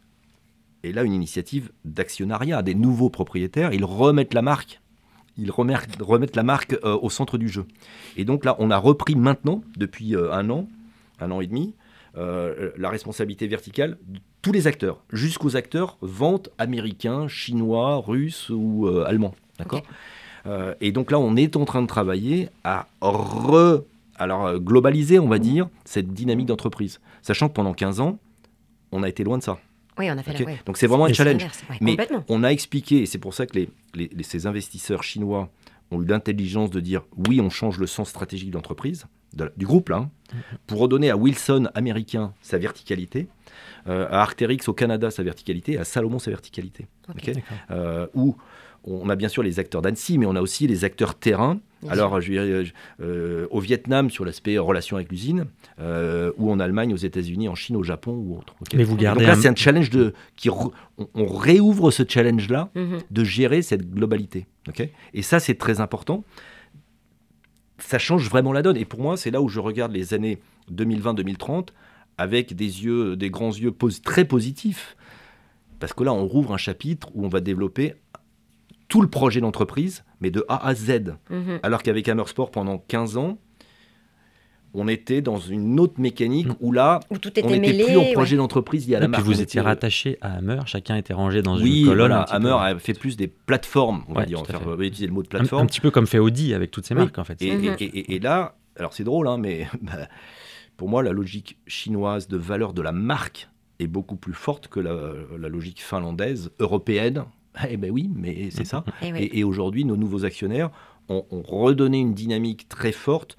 Et là, une initiative d'actionnariat, des nouveaux propriétaires, ils remettent la marque, ils remettent, remettent la marque euh, au centre du jeu. Et donc là, on a repris maintenant, depuis euh, un an, un an et demi, euh, la responsabilité verticale de tous les acteurs, jusqu'aux acteurs vente américains, chinois, russes ou euh, allemands. D'accord ? Okay. euh, Et donc là, on est en train de travailler à re, alors, euh, globaliser, on va dire, cette dynamique d'entreprise. Sachant que pendant quinze ans, on a été loin de ça. Oui, on a fait okay. la, ouais. Donc c'est vraiment c'est un challenge. Ouais, mais on a expliqué, et c'est pour ça que les, les, les, ces investisseurs chinois ont eu l'intelligence de dire oui, on change le sens stratégique d'entreprise, de, du groupe, là, hein, mm-hmm. pour redonner à Wilson américain sa verticalité, euh, à Arc'teryx au Canada sa verticalité, à Salomon sa verticalité. Okay. Okay. Euh, où on a bien sûr les acteurs d'Annecy, mais on a aussi les acteurs terrain. Bien Alors, je, je, euh, au Vietnam, sur l'aspect relation avec l'usine, euh, ou en Allemagne, aux États-Unis, en Chine, au Japon ou autre. Okay. Mais vous gardez. Donc là, un... c'est un challenge de qui re, on, on réouvre ce challenge-là mm-hmm. de gérer cette globalité. Okay. Et ça, c'est très important. Ça change vraiment la donne. Et pour moi, c'est là où je regarde les années deux mille vingt deux mille trente avec des yeux, des grands yeux pos- très positifs, parce que là, on rouvre un chapitre où on va développer tout le projet d'entreprise, mais de A à Z. Mmh. Alors qu'avec Amer Sports, pendant quinze ans, on était dans une autre mécanique mmh. où là, où tout était on n'était plus au projet ouais. d'entreprise lié à la marque. Et puis vous étiez rattaché à Amer, chacun était rangé dans oui, une colonne. Oui, voilà, Amer a fait plus des plateformes, on ouais, va dire, on va, faire, on va utiliser le mot de plateforme. Un, un petit peu comme fait Audi avec toutes ses oui. marques, en fait. Et, mmh. et, et, et là, alors c'est drôle, hein, mais bah, pour moi, la logique chinoise de valeur de la marque est beaucoup plus forte que la, la logique finlandaise, européenne. Eh bien oui, mais c'est ça. Et, oui. et, et aujourd'hui, nos nouveaux actionnaires ont, ont redonné une dynamique très forte,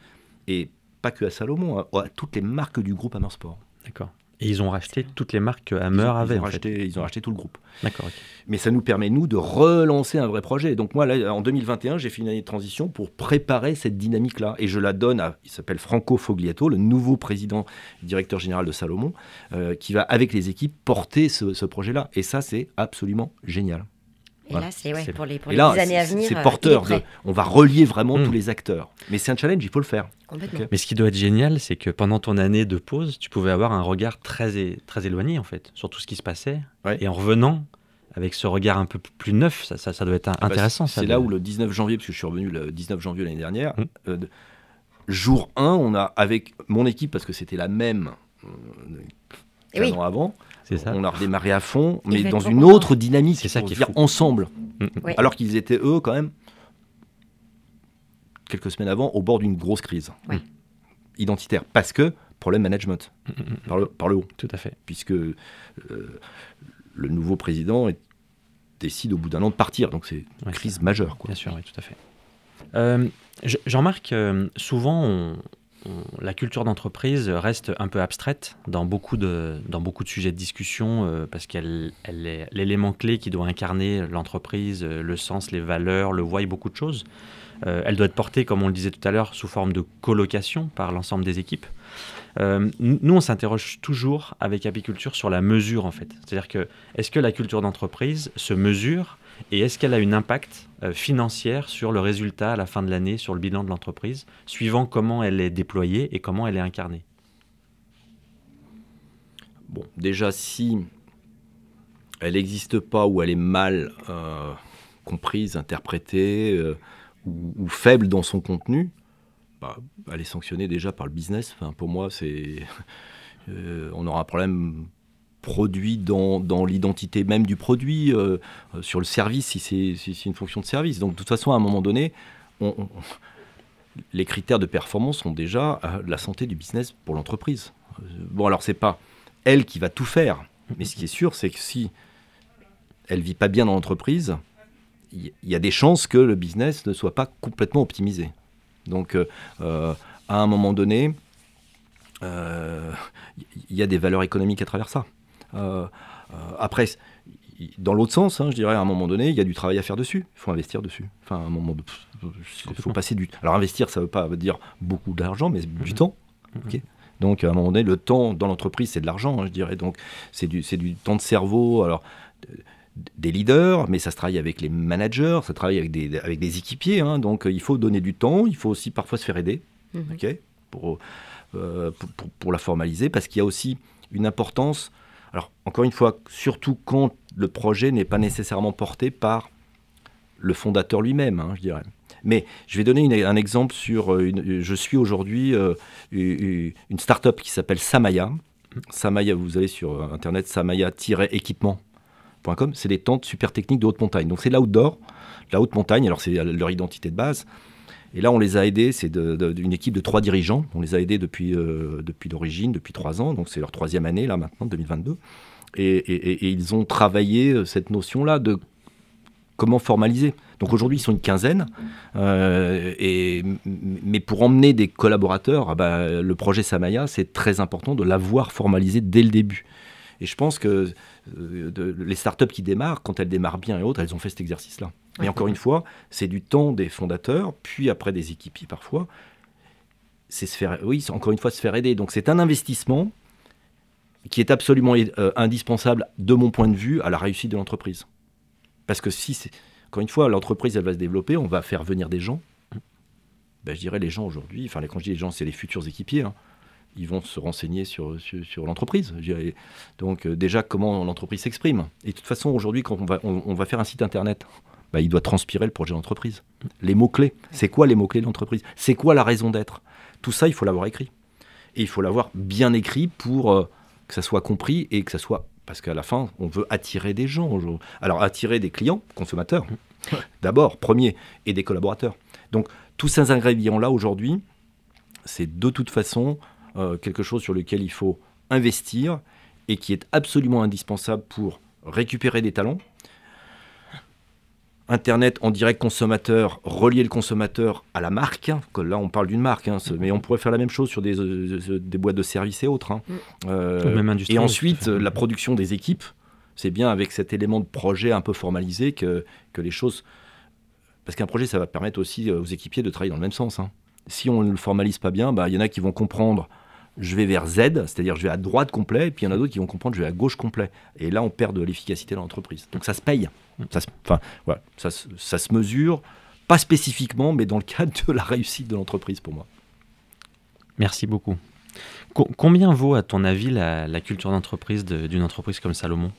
et pas que à Salomon, à, à toutes les marques du groupe Amer Sports. D'accord. Et ils ont racheté toutes les marques qu'Amer avait. Ils ont, en racheté, fait. ils ont racheté tout le groupe. D'accord. Okay. Mais ça nous permet, nous, de relancer un vrai projet. Donc moi, là, en deux mille vingt et un, j'ai fait une année de transition pour préparer cette dynamique-là. Et je la donne à, il s'appelle Franco Fogliato, le nouveau président directeur général de Salomon, euh, qui va, avec les équipes, porter ce, ce projet-là. Et là, c'est absolument génial. Et voilà. là, c'est, ouais, c'est pour les, pour les là, années à venir. C'est porteur. De, on va relier vraiment mmh. tous les acteurs. Mais c'est un challenge, il faut le faire. Complètement. Okay. Mais ce qui doit être génial, c'est que pendant ton année de pause, tu pouvais avoir un regard très, très éloigné, en fait, sur tout ce qui se passait. Ouais. Et en revenant avec ce regard un peu plus neuf, ça, ça, ça doit être ah intéressant. Bah c'est ça, c'est de... là où le dix-neuf janvier, parce que je suis revenu le dix-neuf janvier l'année dernière, mmh. euh, jour un, on a, avec mon équipe, parce que c'était la même euh, qu'un oui. an avant, on a redémarré à fond, mais dans une autre temps. dynamique, c'est ça qui est ensemble. Oui. Alors qu'ils étaient, eux, quand même, quelques semaines avant, au bord d'une grosse crise oui. identitaire. Parce que problème management, mm-hmm. par, le, par le haut. Tout à fait. Puisque euh, le nouveau président est, décide au bout d'un an de partir. Donc c'est une ouais, crise ça. majeure. Quoi. Bien sûr, oui, tout à fait. Euh, Jean-Marc, euh, souvent, on... la culture d'entreprise reste un peu abstraite dans beaucoup de, dans beaucoup de sujets de discussion euh, parce qu'elle elle est l'élément clé qui doit incarner l'entreprise, euh, le sens, les valeurs, le why, beaucoup de choses. Euh, elle doit être portée, comme on le disait tout à l'heure, sous forme de colocation par l'ensemble des équipes. Euh, nous, on s'interroge toujours avec Apiculture sur la mesure, en fait. C'est-à-dire que, est-ce que la culture d'entreprise se mesure et est-ce qu'elle a un impact euh, financier sur le résultat à la fin de l'année, sur le bilan de l'entreprise, suivant comment elle est déployée et comment elle est incarnée ? Bon, déjà, si elle n'existe pas ou elle est mal euh, comprise, interprétée euh, ou, ou faible dans son contenu, bah, elle est sanctionnée déjà par le business. Enfin, pour moi, c'est, euh, on aura un problème produit dans, dans l'identité même du produit, euh, sur le service, si c'est, si c'est une fonction de service. Donc, de toute façon, à un moment donné, on, on, les critères de performance sont déjà euh, la santé du business pour l'entreprise. Euh, bon, alors, c'est pas elle qui va tout faire, mais ce qui est sûr, c'est que si elle ne vit pas bien dans l'entreprise, il y, y a des chances que le business ne soit pas complètement optimisé. Donc, euh, à un moment donné, il euh, y a des valeurs économiques à travers ça. Euh, euh, après, dans l'autre sens, hein, je dirais, à un moment donné, il y a du travail à faire dessus. Il faut investir dessus. Enfin, à un moment de, il faut passer du. Alors, investir, ça ne veut pas dire beaucoup d'argent, mais mm-hmm. du temps. Okay. Donc, à un moment donné, le temps dans l'entreprise, c'est de l'argent, hein, je dirais. Donc, c'est du, c'est du temps de cerveau. Alors, des leaders, mais ça se travaille avec les managers, ça travaille avec des, avec des équipiers. Hein, donc, il faut donner du temps. Il faut aussi parfois se faire aider, mm-hmm. okay, pour, euh, pour, pour, pour la formaliser, parce qu'il y a aussi une importance. Alors, encore une fois, surtout quand le projet n'est pas nécessairement porté par le fondateur lui-même, hein, je dirais. Mais je vais donner une, un exemple sur... Une, je suis aujourd'hui euh, une start-up qui s'appelle Samaya. Samaya, vous avez sur Internet, samaya tiret équipement point com. C'est des tentes super techniques de haute montagne. Donc, c'est de l'outdoor, de la haute montagne. Alors, c'est leur identité de base. Et là, on les a aidés. C'est de, de, d'une équipe de trois dirigeants. On les a aidés depuis, euh, depuis l'origine, depuis trois ans. Donc, c'est leur troisième année, là, maintenant, deux mille vingt-deux. Et, et, et ils ont travaillé cette notion-là de comment formaliser. Donc, aujourd'hui, ils sont une quinzaine. Euh, et, mais pour emmener des collaborateurs, bah, le projet Samaya, c'est très important de l'avoir formalisé dès le début. Et je pense que euh, de, les startups qui démarrent, quand elles démarrent bien et autres, elles ont fait cet exercice-là. Mais encore une fois, c'est du temps des fondateurs, puis après des équipiers parfois. C'est se faire, oui, c'est encore une fois se faire aider. Donc c'est un investissement qui est absolument euh, indispensable, de mon point de vue, à la réussite de l'entreprise. Parce que si, c'est, encore une fois, l'entreprise, elle va se développer, on va faire venir des gens. Ben, je dirais les gens aujourd'hui, enfin quand je dis les gens, c'est les futurs équipiers, hein. Ils vont se renseigner sur, sur, sur l'entreprise. Donc euh, déjà, comment l'entreprise s'exprime. Et de toute façon, aujourd'hui, quand on va, on, on va faire un site Internet, bah, il doit transpirer le projet d'entreprise. Les mots-clés. C'est quoi les mots-clés de l'entreprise ? C'est quoi la raison d'être ? Tout ça, il faut l'avoir écrit. Et il faut l'avoir bien écrit pour euh, que ça soit compris et que ça soit... Parce qu'à la fin, on veut attirer des gens aujourd'hui. Alors, attirer des clients, consommateurs, d'abord, premier, et des collaborateurs. Donc, tous ces ingrédients-là, aujourd'hui, c'est de toute façon... Euh, quelque chose sur lequel il faut investir et qui est absolument indispensable pour récupérer des talents. Internet en direct consommateur, relier le consommateur à la marque. Là, on parle d'une marque, hein, mais on pourrait faire la même chose sur des, euh, des boîtes de services et autres. Hein. Euh, même et ensuite, la production des équipes, c'est bien avec cet élément de projet un peu formalisé que, que les choses... Parce qu'un projet, ça va permettre aussi aux équipiers de travailler dans le même sens. Hein. Si on ne le formalise pas bien, bah, y en a qui vont comprendre je vais vers Z, c'est-à-dire je vais à droite complet, et puis il y en a d'autres qui vont comprendre je vais à gauche complet. Et là, on perd de l'efficacité de l'entreprise. Donc ça se paye. Ça se, enfin, voilà, ça, ça se mesure, pas spécifiquement, mais dans le cadre de la réussite de l'entreprise pour moi. Merci beaucoup. Co- combien vaut, à ton avis, la, la culture d'entreprise de, d'une entreprise comme Salomon ?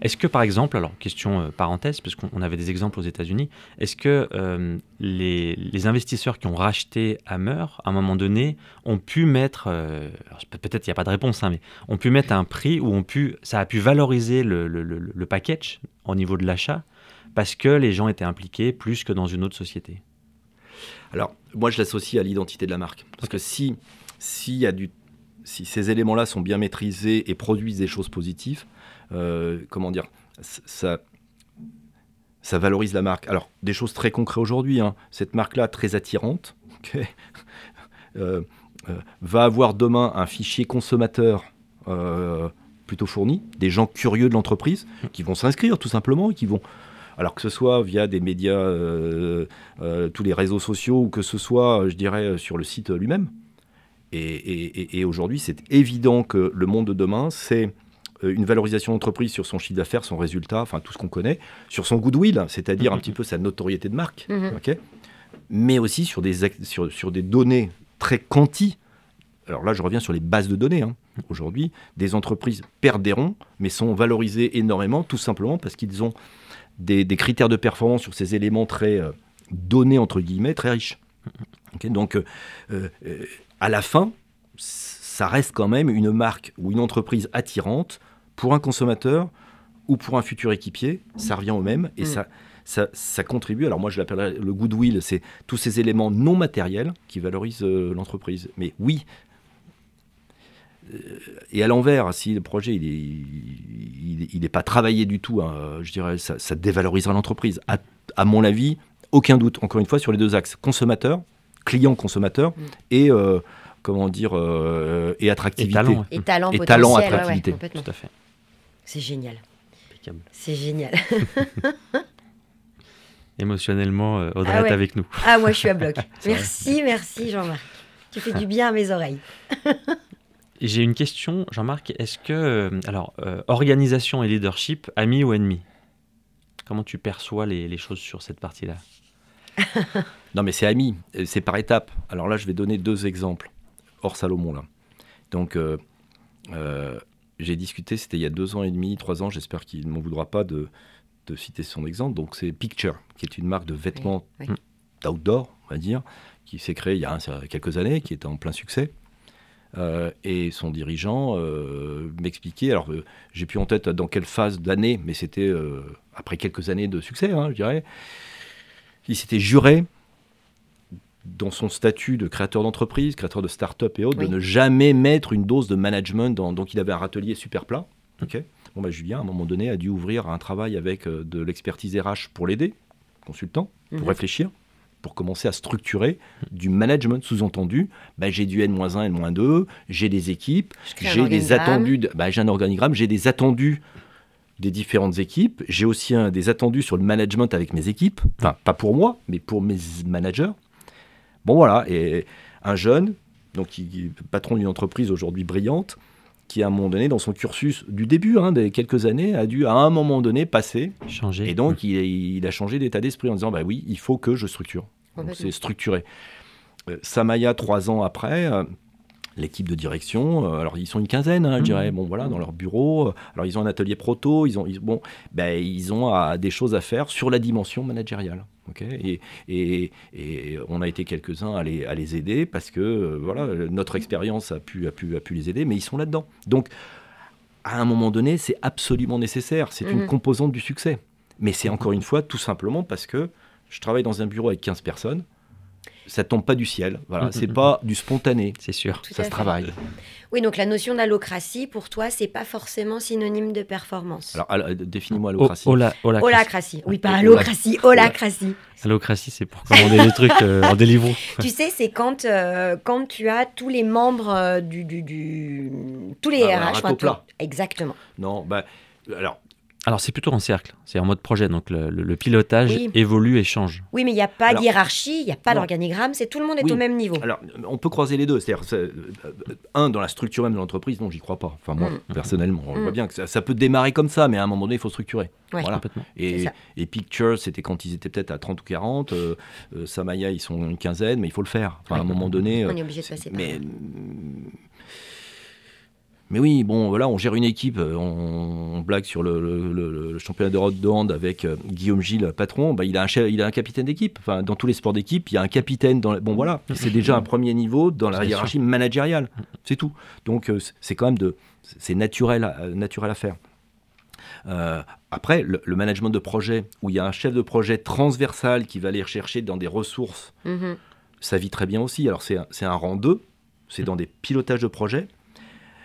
Est-ce que, par exemple, alors question euh, parenthèse, parce qu'on avait des exemples aux États-Unis, est-ce que euh, les, les investisseurs qui ont racheté Amer, à un moment donné, ont pu mettre, euh, alors, peut-être il n'y a pas de réponse, hein, mais ont pu mettre un prix où on pu, ça a pu valoriser le, le, le, le package au niveau de l'achat, parce que les gens étaient impliqués plus que dans une autre société? Alors, moi, je l'associe à l'identité de la marque. Parce okay. que si, si, y a du, si ces éléments-là sont bien maîtrisés et produisent des choses positives, Euh, comment dire, ça, ça valorise la marque. Alors, des choses très concrètes aujourd'hui, hein. Cette marque-là, très attirante, okay, euh, euh, va avoir demain un fichier consommateur euh, plutôt fourni, des gens curieux de l'entreprise qui vont s'inscrire tout simplement et qui vont... Alors que ce soit via des médias, euh, euh, tous les réseaux sociaux, ou que ce soit, je dirais, sur le site lui-même. Et, et, et aujourd'hui, c'est évident que le monde de demain, c'est... une valorisation d'entreprise sur son chiffre d'affaires, son résultat, enfin tout ce qu'on connaît, sur son goodwill, c'est-à-dire mm-hmm. un petit peu sa notoriété de marque, mm-hmm. okay, mais aussi sur des, sur, sur des données très quanti. Alors là, je reviens sur les bases de données. Hein. Aujourd'hui, des entreprises perdent des ronds, mais sont valorisées énormément, tout simplement parce qu'ils ont des, des critères de performance sur ces éléments très euh, donnés, entre guillemets, très riches. Okay, donc, euh, euh, à la fin, ça reste quand même une marque ou une entreprise attirante, pour un consommateur ou pour un futur équipier, ça revient au même et mmh. ça, ça, ça contribue. Alors moi, je l'appellerais le goodwill, c'est tous ces éléments non matériels qui valorisent euh, l'entreprise. Mais oui, euh, et à l'envers, si le projet, il n'est il, il est pas travaillé du tout, hein, je dirais, ça, ça dévalorisera l'entreprise. À, à mon avis, aucun doute, encore une fois, sur les deux axes, consommateur, client-consommateur mmh. et... Euh, comment dire, euh, et attractivité. Et talent, et talent, et talent attractivité. Ouais, ouais, tout à fait. C'est génial. Impeccable. C'est génial. Émotionnellement, Audrey ah ouais. est avec nous. Ah, moi, je suis à bloc. Merci, merci, Jean-Marc. Tu fais du bien à mes oreilles. J'ai une question, Jean-Marc. Est-ce que, alors, euh, organisation et leadership, amis ou ennemis ? Comment tu perçois les, les choses sur cette partie-là ? Non, mais c'est amis. C'est par étapes. Alors là, je vais donner deux exemples. Hors Salomon, là. Donc, euh, euh, j'ai discuté, c'était il y a deux ans et demi, trois ans, j'espère qu'il ne m'en voudra pas de, de citer son exemple. Donc, c'est Picture, qui est une marque de vêtements oui, oui. d'outdoor, on va dire, qui s'est créée il y a quelques années, qui est en plein succès. Euh, et son dirigeant euh, m'expliquait, alors euh, j'ai plus en tête dans quelle phase d'année, mais c'était euh, après quelques années de succès, hein, je dirais. Il s'était juré dans son statut de créateur d'entreprise, créateur de start-up et autres, oui. de ne jamais mettre une dose de management dans... Donc, il avait un râtelier super plat. Okay. Bon, bah, Julien, à un moment donné, a dû ouvrir un travail avec euh, de l'expertise R H pour l'aider, consultant, pour mmh. réfléchir, pour commencer à structurer du management, sous-entendu. Bah, j'ai du N moins un, N moins deux, j'ai des équipes, j'ai des attendus... De, bah, j'ai un organigramme, j'ai des attendus des différentes équipes, j'ai aussi un, des attendus sur le management avec mes équipes, enfin, pas pour moi, mais pour mes managers. Bon voilà, et un jeune, donc qui, patron d'une entreprise aujourd'hui brillante, qui à un moment donné, dans son cursus du début, hein, des quelques années, a dû à un moment donné passer. Changer. Et donc il, il a changé d'état d'esprit en disant, bah oui, il faut que je structure. En donc fait, c'est oui. structuré. Euh, Samaya, trois ans après, euh, l'équipe de direction, euh, alors ils sont une quinzaine, hein, mmh. je dirais, bon voilà, dans leur bureau, euh, alors ils ont un atelier proto, ils ont, ils, bon, ben, ils ont à, des choses à faire sur la dimension managériale. Okay. Et, et, et on a été quelques-uns à les, à les aider parce que euh, voilà, notre expérience a pu, a, pu, a pu les aider, mais ils sont là-dedans. Donc, à un moment donné, c'est absolument nécessaire. C'est mmh. une composante du succès. Mais c'est encore une fois tout simplement parce que je travaille dans un bureau avec quinze personnes. Ça tombe pas du ciel. Voilà. Mmh, c'est mmh. pas du spontané. C'est sûr. Tout ça se fait. Travaille. Oui, donc la notion d'allocratie, pour toi, c'est pas forcément synonyme de performance. Alors, al- définis-moi allocratie. Holacratie. Oui, pas allocratie, holacratie. Allocratie, c'est pour commander des trucs euh, en délivre. Tu sais, c'est quand, euh, quand tu as tous les membres euh, du, du, du... Tous les ah, R H. Un plat. Exactement. Non, bah... Alors... Alors, c'est plutôt en cercle, c'est en mode projet, donc le, le, le pilotage oui. évolue et change. Oui, mais il n'y a pas alors, d'hiérarchie, il n'y a pas non. d'organigramme, c'est tout le monde est oui. au même niveau. Alors, on peut croiser les deux, c'est-à-dire, c'est, un, dans la structure même de l'entreprise, non, j'y crois pas, enfin moi, mmh. personnellement, on mmh. voit bien que ça, ça peut démarrer comme ça, mais à un moment donné, il faut structurer. Ouais. Voilà. Et, et Pictures, c'était quand ils étaient peut-être à trente ou quarante, euh, euh, Samaya, ils sont une quinzaine, mais il faut le faire, enfin, ouais. à un moment donné... On euh, est obligé de passer par mais, Mais oui, bon, voilà, on gère une équipe, on, on blague sur le, le, le, le championnat d'Europe de hand avec euh, Guillaume Gilles, patron, bah, il, a un chef, il a un capitaine d'équipe. Enfin, dans tous les sports d'équipe, il y a un capitaine. Dans la... Bon, voilà, c'est déjà un premier niveau dans la c'est hiérarchie sûr. Managériale, c'est tout. Donc, euh, c'est quand même de, c'est naturel, euh, naturel à faire. Euh, après, le, le management de projet, où il y a un chef de projet transversal qui va aller rechercher dans des ressources, mm-hmm. ça vit très bien aussi. Alors, c'est un, c'est un rang deux, c'est mm-hmm. dans des pilotages de projet.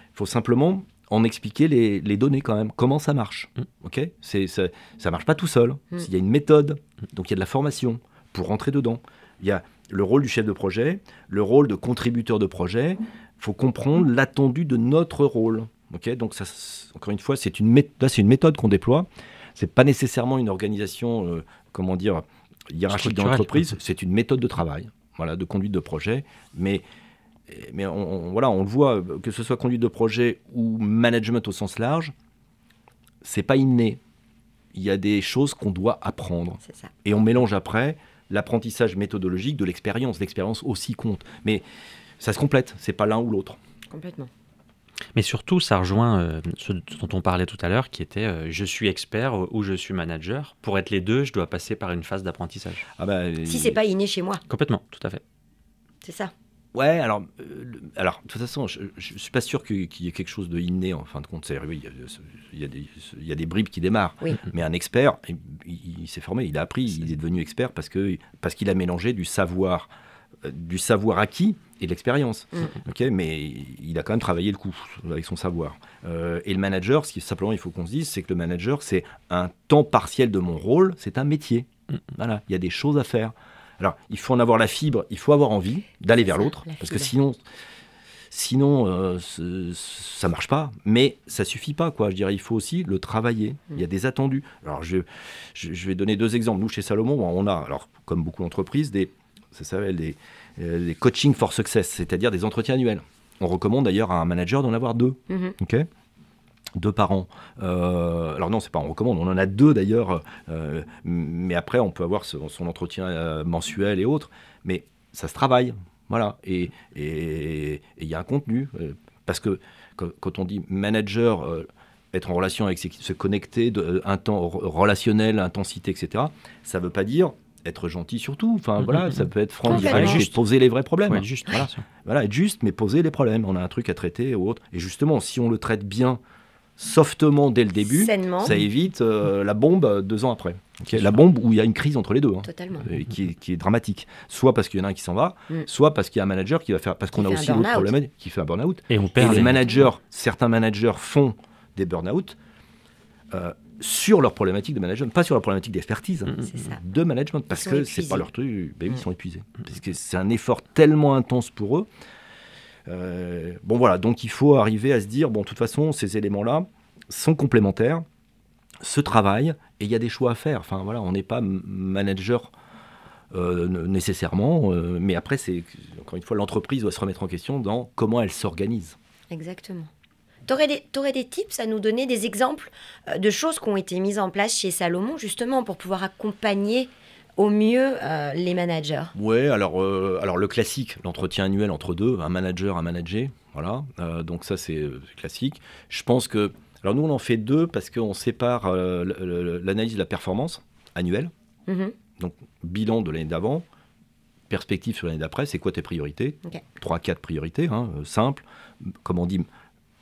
Il faut simplement en expliquer les, les données quand même, comment ça marche. Mmh. Okay, c'est, c'est, ça ne marche pas tout seul. Mmh. Il y a une méthode, donc il y a de la formation pour rentrer dedans. Il y a le rôle du chef de projet, le rôle de contributeur de projet. Il faut comprendre l'attendu de notre rôle. Okay, donc ça, encore une fois, c'est une, mé- là, c'est une méthode qu'on déploie. Ce n'est pas nécessairement une organisation euh, comment dire, hiérarchique dans l'entreprise. C'est une méthode de travail, voilà, de conduite de projet. Mais... Mais on, on, voilà, on le voit, que ce soit conduite de projet ou management au sens large, c'est pas inné. Il y a des choses qu'on doit apprendre. C'est ça. Et on mélange après l'apprentissage méthodologique de l'expérience. L'expérience aussi compte. Mais ça se complète, c'est pas l'un ou l'autre. Complètement. Mais surtout, ça rejoint euh, ce dont on parlait tout à l'heure, qui était euh, « je suis expert euh, » ou « je suis manager ». Pour être les deux, je dois passer par une phase d'apprentissage. Ah bah, si euh... c'est pas inné chez moi. Complètement, tout à fait. C'est ça. Ouais, alors, euh, alors, de toute façon, je ne suis pas sûr qu'il y ait quelque chose de inné, en fin de compte. C'est-à-dire, oui, il y a des, il y a des bribes qui démarrent. Oui. Mais un expert, il, il, il s'est formé, il a appris, c'est... il est devenu expert parce, que, parce qu'il a mélangé du savoir, du savoir acquis et de l'expérience. Mmh. Okay, mais il a quand même travaillé le coup avec son savoir. Euh, et le manager, ce qui simplement il faut qu'on se dise, c'est que le manager, c'est un temps partiel de mon rôle, c'est un métier. Mmh. Voilà, il y a des choses à faire. Alors, il faut en avoir la fibre, il faut avoir envie d'aller vers l'autre, parce que sinon, sinon euh, ce, ça ne marche pas. Mais ça ne suffit pas, quoi. Je dirais, il faut aussi le travailler. Il y a des attendus. Alors, je, je, je vais donner deux exemples. Nous, chez Salomon, on a, alors, comme beaucoup d'entreprises, des, ça s'appelle des, euh, des coaching for success, c'est-à-dire des entretiens annuels. On recommande d'ailleurs à un manager d'en avoir deux. Mm-hmm. OK ? Deux par an. Euh, alors non, c'est pas on recommande, on en a deux d'ailleurs, euh, mais après on peut avoir ce, son entretien euh, mensuel et autres, mais ça se travaille, voilà, et et il y a un contenu, euh, parce que quand, quand on dit manager, euh, être en relation avec ses équipes, se connecter, de, euh, un temps relationnel, intensité, et cetera, ça veut pas dire être gentil surtout, enfin mmh, voilà, mmh. ça peut être franc, direct, juste poser les vrais problèmes. Ouais, juste, voilà. voilà, être juste, mais poser les problèmes, on a un truc à traiter ou autre, et justement, si on le traite bien, softement dès le début, sainement. Ça évite euh, la bombe deux ans après. Okay, la bombe où il y a une crise entre les deux, hein, totalement. Euh, qui, qui est dramatique. Soit parce qu'il y en a un qui s'en va, mm. soit parce qu'il y a un manager qui va faire... Parce qu'on a aussi l'autre problème qui fait un burn-out. Et, on perd Et les, les managers, certains managers font des burn-out euh, sur leur problématique de management, pas sur leur problématique d'expertise, hein, de management, parce que épuisés. C'est pas leur truc, ben, mm. ils sont épuisés. Mm. Parce que c'est un effort tellement intense pour eux. Euh, bon voilà, donc il faut arriver à se dire, bon, de toute façon, ces éléments-là sont complémentaires, se travaillent, et il y a des choix à faire. Enfin voilà, on n'est pas manager euh, nécessairement, euh, mais après, c'est, encore une fois, l'entreprise doit se remettre en question dans comment elle s'organise. Exactement. T'aurais des, t'aurais des tips à nous donner, des exemples de choses qui ont été mises en place chez Salomon, justement, pour pouvoir accompagner au mieux euh, les managers. Oui, alors, euh, alors le classique, l'entretien annuel entre deux, un manager, un manager, voilà, euh, donc ça c'est classique. Je pense que, alors nous on en fait deux parce qu'on sépare euh, l'analyse de la performance annuelle, mm-hmm. donc bilan de l'année d'avant, perspective sur l'année d'après, c'est quoi tes priorités ? Okay. Trois, quatre priorités, hein, simples, comme on dit,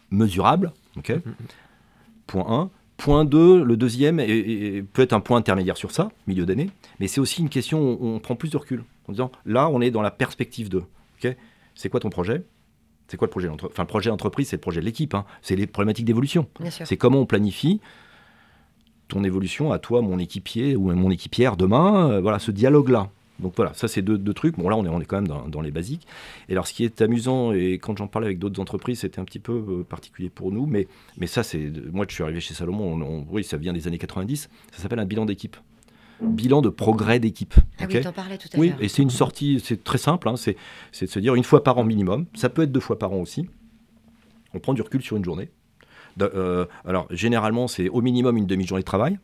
mesurables, okay. mm-hmm. Point un. Point deux, le deuxième est, est, peut être un point intermédiaire sur ça, milieu d'année, mais c'est aussi une question où on prend plus de recul, en disant, là, on est dans la perspective deux. Okay, c'est quoi ton projet ? C'est quoi le projet ? Enfin, le projet d'entreprise, c'est le projet de l'équipe, hein, c'est les problématiques d'évolution. C'est comment on planifie ton évolution à toi, mon équipier ou mon équipière demain, euh, voilà, ce dialogue-là. Donc voilà, ça c'est deux, deux trucs. Bon là, on est, on est quand même dans, dans les basiques. Et alors ce qui est amusant, et quand j'en parlais avec d'autres entreprises, c'était un petit peu euh, particulier pour nous, mais, mais ça c'est... Moi je suis arrivé chez Salomon, on, on, oui ça vient des années quatre-vingt-dix, ça s'appelle un bilan d'équipe. Bilan de progrès d'équipe. Ah okay, oui, t'en parlais tout à oui, l'heure. Oui, et c'est une sortie, c'est très simple, hein, c'est, c'est de se dire une fois par an minimum, ça peut être deux fois par an aussi. On prend du recul sur une journée. De, euh, alors généralement c'est au minimum une demi-journée de travail.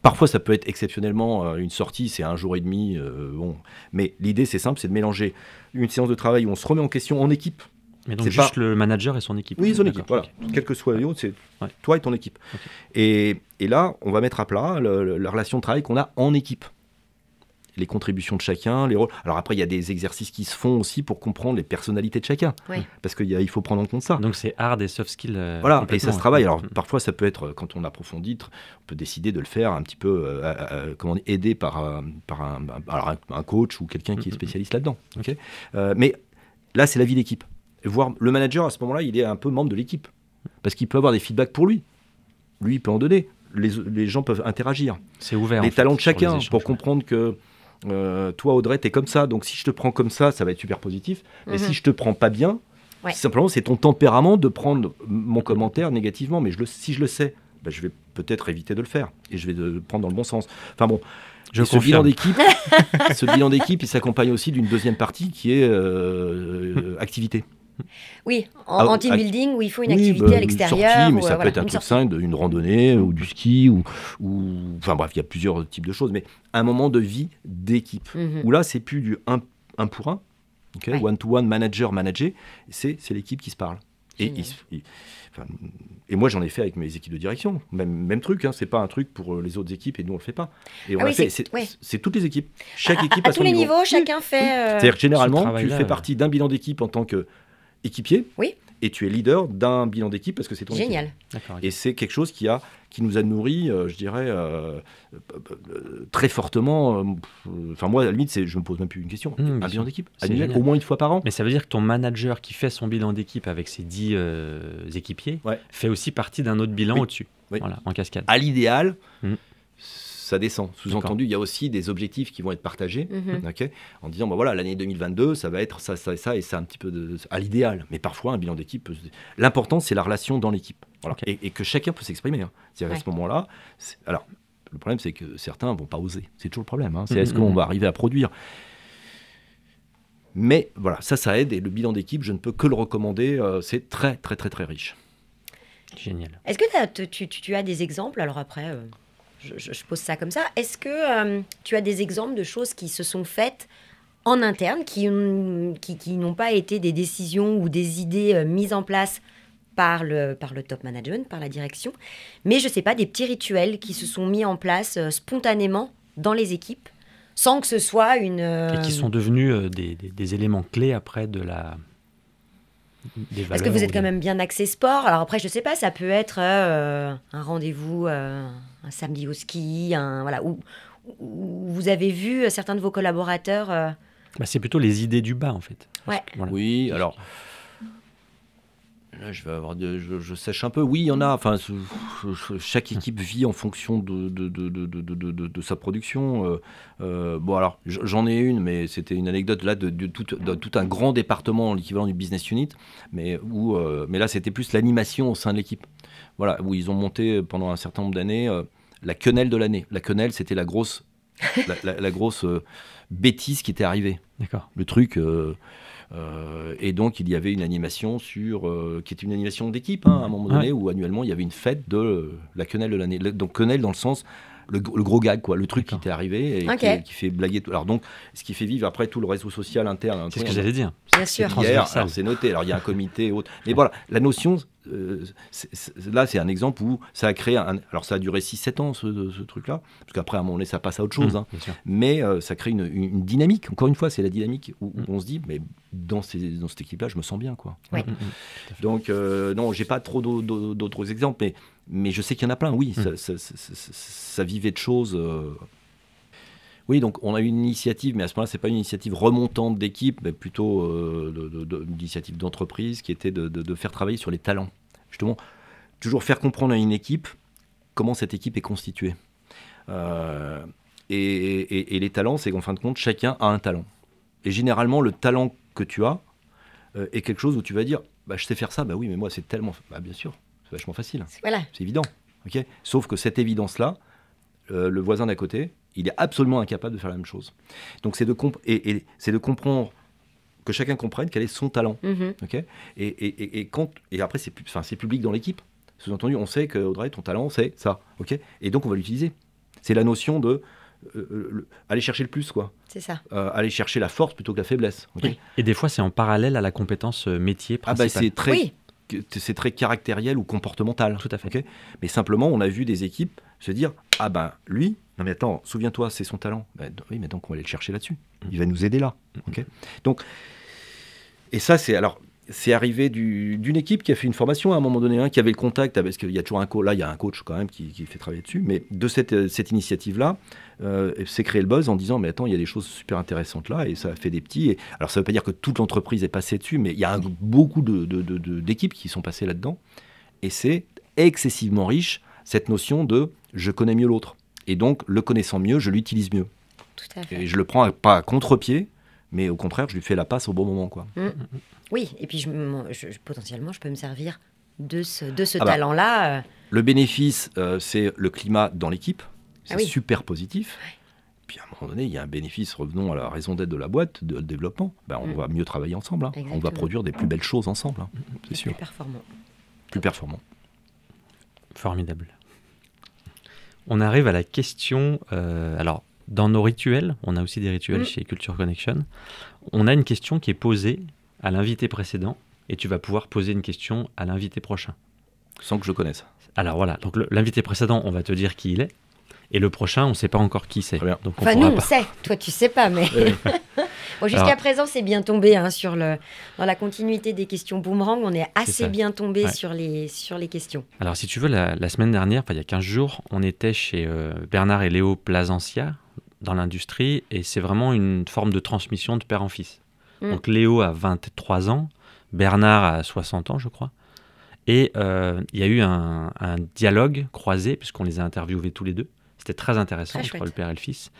Parfois, ça peut être exceptionnellement une sortie, c'est un jour et demi. Euh, bon. Mais l'idée, c'est simple, c'est de mélanger une séance de travail où on se remet en question en équipe. Mais donc c'est juste pas... le manager et son équipe. Oui, son équipe, voilà. Okay. Quel que soit les autres, c'est ouais. toi et ton équipe. Okay. Et, et là, on va mettre à plat le, le, la relation de travail qu'on a en équipe. Les contributions de chacun, les rôles. Alors après, il y a des exercices qui se font aussi pour comprendre les personnalités de chacun. Oui. Parce qu'il faut prendre en compte ça. Donc c'est hard et soft skills. Euh, voilà, et ça se travaille. Alors mmh. parfois, ça peut être, quand on approfondit, on peut décider de le faire un petit peu, euh, euh, comment dire, aidé par, euh, par un, alors un, un coach ou quelqu'un qui mmh. est spécialiste là-dedans. Okay euh, mais là, c'est l'avis d'équipe. Voir le manager, à ce moment-là, il est un peu membre de l'équipe. Parce qu'il peut avoir des feedbacks pour lui. Lui, il peut en donner. Les, les gens peuvent interagir. C'est ouvert. Les talents fait, de chacun, échanges, pour ouais. comprendre que Euh, toi Audrey t'es comme ça, donc si je te prends comme ça, ça va être super positif, mais mm-hmm. si je te prends pas bien, ouais. simplement c'est ton tempérament de prendre mon commentaire négativement, mais je le, si je le sais, bah, je vais peut-être éviter de le faire et je vais le prendre dans le bon sens. Enfin bon, je ce bilan d'équipe, ce bilan d'équipe, il s'accompagne aussi d'une deuxième partie qui est euh, activité. Oui, en, ah, en team building, où il faut une oui, activité bah, à l'extérieur. Une sortie, mais ou, ça euh, peut voilà, être un truc simple, une randonnée, ou du ski, ou, ou... Enfin bref, il y a plusieurs types de choses, mais un moment de vie d'équipe, mm-hmm. où là, c'est plus du un, un pour un, okay, ouais. one-to-one, manager-manager, c'est, c'est l'équipe qui se parle. Et, il, il, enfin, et moi, j'en ai fait avec mes équipes de direction. Même, même truc, hein, c'est pas un truc pour les autres équipes et nous, on le fait pas. Et on ah oui, fait, c'est, c'est, ouais. c'est toutes les équipes. Chaque à, équipe à, à, à son niveau. À tous les niveaux, chacun fait... Euh... C'est-à-dire que généralement, tu fais partie d'un bilan d'équipe en tant qu'équipier. Oui. Et tu es leader d'un bilan d'équipe parce que c'est ton Génial. Équipe. D'accord, okay. Et c'est quelque chose qui, a, qui nous a nourris, euh, je dirais, euh, euh, très fortement. Enfin, euh, moi, à la limite, c'est, je ne me pose même plus une question. Mmh, un bilan d'équipe, annuel, au moins une fois par an. Mais ça veut dire que ton manager qui fait son bilan d'équipe avec ses dix euh, équipiers ouais. fait aussi partie d'un autre bilan oui. au-dessus, oui. voilà, en cascade. À l'idéal, mmh. ça descend. Sous-entendu, il y a aussi des objectifs qui vont être partagés, mmh. okay, en disant, bah voilà, l'année deux mille vingt-deux, ça va être ça, ça et ça, et ça un petit peu de, à l'idéal. Mais parfois, un bilan d'équipe, l'important, c'est la relation dans l'équipe. Voilà. Okay. Et, et que chacun peut s'exprimer. Hein. C'est-à-dire ouais. à ce moment-là, c'est, alors, le problème, c'est que certains ne vont pas oser. C'est toujours le problème. Hein. C'est mmh, est-ce mmh. qu'on va arriver à produire ? Mais voilà, ça, ça aide. Et le bilan d'équipe, je ne peux que le recommander. Euh, c'est très, très, très, très riche. Génial. Est-ce que tu, tu, tu as des exemples ? Alors après... Euh... Je, je, je pose ça comme ça. Est-ce que euh, tu as des exemples de choses qui se sont faites en interne, qui, qui, qui n'ont pas été des décisions ou des idées euh, mises en place par le, par le top management, par la direction, mais je ne sais pas, des petits rituels qui se sont mis en place euh, spontanément dans les équipes, sans que ce soit une... Euh... Et qui sont devenus euh, des, des, des éléments clés après de la... Parce que vous êtes quand même bien axé sport. Alors après, je ne sais pas, ça peut être euh, un rendez-vous, euh, un samedi au ski, un, voilà, où, où vous avez vu certains de vos collaborateurs. Euh... Bah, c'est plutôt les idées du bas, en fait. Ouais. Voilà. Oui, alors... Là, je vais avoir de, je, je sèche un peu. Oui, il y en a. Enfin, ce, ce, chaque équipe vit en fonction de, de, de, de, de, de, de, de sa production. Euh, euh, bon, alors, j'en ai une, mais c'était une anecdote là de, de, tout, de tout un grand département, l'équivalent du business unit, mais où, euh, mais là, c'était plus l'animation au sein de l'équipe. Voilà, où ils ont monté pendant un certain nombre d'années euh, la quenelle de l'année. La quenelle, c'était la grosse, la, la, la grosse euh, bêtise qui était arrivée. D'accord. Le truc. Euh, Euh, et donc il y avait une animation sur, euh, qui était une animation d'équipe hein, à un moment donné ouais. où annuellement il y avait une fête de euh, la quenelle de l'année, le, donc quenelle dans le sens le, le gros gag quoi, le truc D'accord. qui était arrivé et okay. qui, qui fait blaguer tout. Alors donc ce qui fait vivre après tout le réseau social interne, interne c'est ce que j'allais dire bien c'est sûr hier, alors, c'est noté, alors il y a un comité et autres mais voilà la notion euh, c'est, c'est, là c'est un exemple où ça a créé un, alors ça a duré six sept ans ce, ce truc là parce qu'après à un moment donné ça passe à autre chose mmh, hein. mais euh, ça crée une, une, une dynamique, encore une fois c'est la dynamique où, où mmh. on se dit mais Dans, ces, dans cette équipe-là, je me sens bien, quoi. Ouais. Donc, euh, non, j'ai pas trop d'au, d'au, d'autres exemples, mais, mais je sais qu'il y en a plein, oui. Mm. Ça, ça, ça, ça, ça vivait de choses. Euh... Oui, donc, on a eu une initiative, mais à ce moment-là, c'est pas une initiative remontante d'équipe, mais plutôt euh, de, de, de, une initiative d'entreprise qui était de, de, de faire travailler sur les talents. Justement, toujours faire comprendre à une équipe comment cette équipe est constituée. Euh, et, et, et les talents, c'est qu'en fin de compte, chacun a un talent. Et généralement, le talent que tu as euh, est quelque chose où tu vas dire bah, je sais faire ça, bah oui, mais moi c'est tellement. Bah, bien sûr, c'est vachement facile. Voilà. C'est évident. Okay, sauf que cette évidence-là, euh, le voisin d'à côté, il est absolument incapable de faire la même chose. Donc c'est de, comp- et, et, c'est de comprendre, que chacun comprenne quel est son talent. Mm-hmm. Okay, et, et, et, et, quand, et après, c'est, pu- c'est public dans l'équipe. Sous-entendu, on sait que Audrey, ton talent, c'est ça. Okay, et donc on va l'utiliser. C'est la notion de. Euh, le, aller chercher le plus quoi. C'est ça. Euh, aller chercher la force plutôt que la faiblesse. Okay oui. Et des fois c'est en parallèle à la compétence métier principale. Ah bah c'est très, oui. c'est très caractériel ou comportemental. Tout à fait. Okay mais simplement on a vu des équipes se dire ah ben bah, lui non mais attends souviens-toi c'est son talent. Bah, oui mais donc on va aller le chercher là-dessus. Il mmh. va nous aider là. Mmh. Okay donc et ça c'est alors. C'est arrivé du, d'une équipe qui a fait une formation à un moment donné, hein, qui avait le contact, avec, parce qu'il y a toujours un coach, là il y a un coach quand même qui, qui fait travailler dessus, mais de cette, cette initiative-là, euh, c'est créé le buzz en disant mais attends, il y a des choses super intéressantes là, et ça a fait des petits, et, alors ça ne veut pas dire que toute l'entreprise est passée dessus, mais il y a un, beaucoup de, de, de, de, d'équipes qui sont passées là-dedans, et c'est excessivement riche, cette notion de je connais mieux l'autre, et donc le connaissant mieux, je l'utilise mieux. Tout à fait. Et je le prends à, pas à contre-pied, mais au contraire, je lui fais la passe au bon moment, quoi. Mmh. Oui, et puis je, je, je, potentiellement, je peux me servir de ce, de ce ah bah, talent-là. Le bénéfice, euh, c'est le climat dans l'équipe. C'est ah oui. super positif. Ouais. Puis à un moment donné, il y a un bénéfice, revenons à la raison d'être de la boîte, de, de développement. Ben, on mmh. va mieux travailler ensemble. Hein. On va produire des plus belles choses ensemble, hein. c'est sûr. Plus performant. Plus performant. Formidable. On arrive à la question... Euh, alors. Dans nos rituels, on a aussi des rituels mmh. chez Culture Connection, on a une question qui est posée à l'invité précédent et tu vas pouvoir poser une question à l'invité prochain. Sans que je connaisse. Alors voilà, donc le, l'invité précédent, on va te dire qui il est, et le prochain, on ne sait pas encore qui c'est. Donc on enfin nous, on pas. sait, toi tu ne sais pas, mais... Bon, jusqu'à Alors, présent, c'est bien tombé hein, sur le, dans la continuité des questions boomerang. On est assez bien tombé ouais. sur, les, sur les questions. Alors, si tu veux, la, la semaine dernière, il y a quinze jours, on était chez euh, Bernard et Léo Plasencia dans l'industrie. Et c'est vraiment une forme de transmission de père en fils. Mmh. Donc, Léo a vingt-trois ans, Bernard a soixante ans, je crois. Et euh, il y a eu un, un dialogue croisé, puisqu'on les a interviewés tous les deux. C'était très intéressant, ah, je crois, le père et le fils.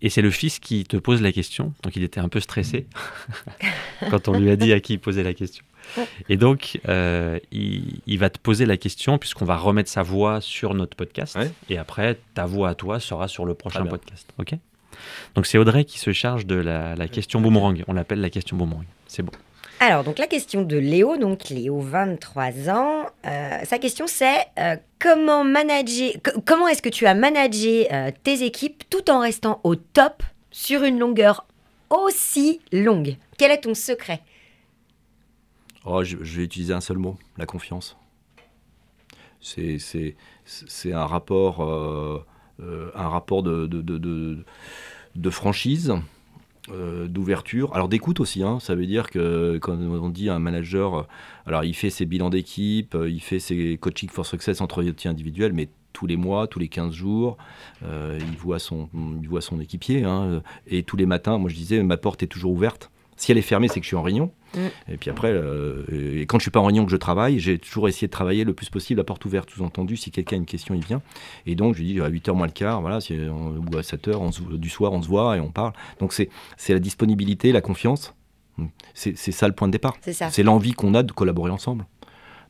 Et c'est le fils qui te pose la question. Donc, il était un peu stressé quand on lui a dit à qui poser la question. Et donc, euh, il, il va te poser la question, puisqu'on va remettre sa voix sur notre podcast. Ouais. Et après, ta voix à toi sera sur le prochain ah, podcast. Okay, donc, c'est Audrey qui se charge de la, la question boomerang. On l'appelle la question boomerang. C'est bon. Alors, donc, la question de Léo. Donc, Léo, vingt-trois ans. Euh, sa question, c'est... Euh, Comment, manager, comment est-ce que tu as managé euh, tes équipes tout en restant au top sur une longueur aussi longue? Quel est ton secret? Oh, je, je vais utiliser un seul mot, la confiance. C'est, c'est, c'est un rapport, euh, euh, un rapport de, de, de, de, de franchise, euh, d'ouverture, alors d'écoute aussi. Hein. Ça veut dire que quand on dit un manager... Alors, il fait ses bilans d'équipe, il fait ses coaching for success, entretiens individuels, mais tous les mois, tous les quinze jours, euh, il voit son, il voit son équipier. Hein, et tous les matins, moi, je disais, ma porte est toujours ouverte. Si elle est fermée, c'est que je suis en réunion. Mmh. Et puis après, euh, et quand je ne suis pas en réunion, que je travaille, j'ai toujours essayé de travailler le plus possible à porte ouverte, sous-entendu, si quelqu'un a une question, il vient. Et donc, je lui dis, à huit heures moins le quart, voilà, si on, ou à sept heures du soir, on se voit et on parle. Donc, c'est, c'est la disponibilité, la confiance. C'est, c'est ça le point de départ, c'est, ça. c'est l'envie qu'on a de collaborer ensemble,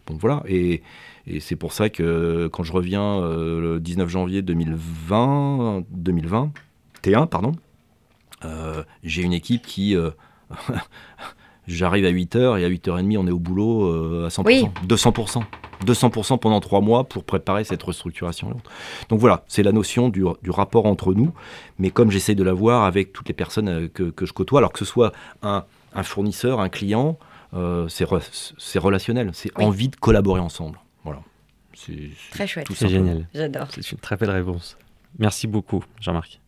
donc voilà, et, et c'est pour ça que quand je reviens euh, le dix-neuf janvier deux mille vingt, deux mille vingt, T un pardon, euh, j'ai une équipe qui, euh, j'arrive à huit heures et à huit heures trente on est au boulot euh, à cent pour cent, oui. deux cents pour cent, deux cents pour cent pendant trois mois pour préparer cette restructuration. Donc voilà, c'est la notion du, du rapport entre nous, mais comme j'essaie de l'avoir avec toutes les personnes que, que je côtoie, alors que ce soit un Un fournisseur, un client, euh, c'est, re, c'est relationnel, c'est oui. envie de collaborer ensemble. Voilà. C'est, c'est très chouette. Tout c'est génial. J'adore. C'est une très belle réponse. Merci beaucoup, Jean-Marc.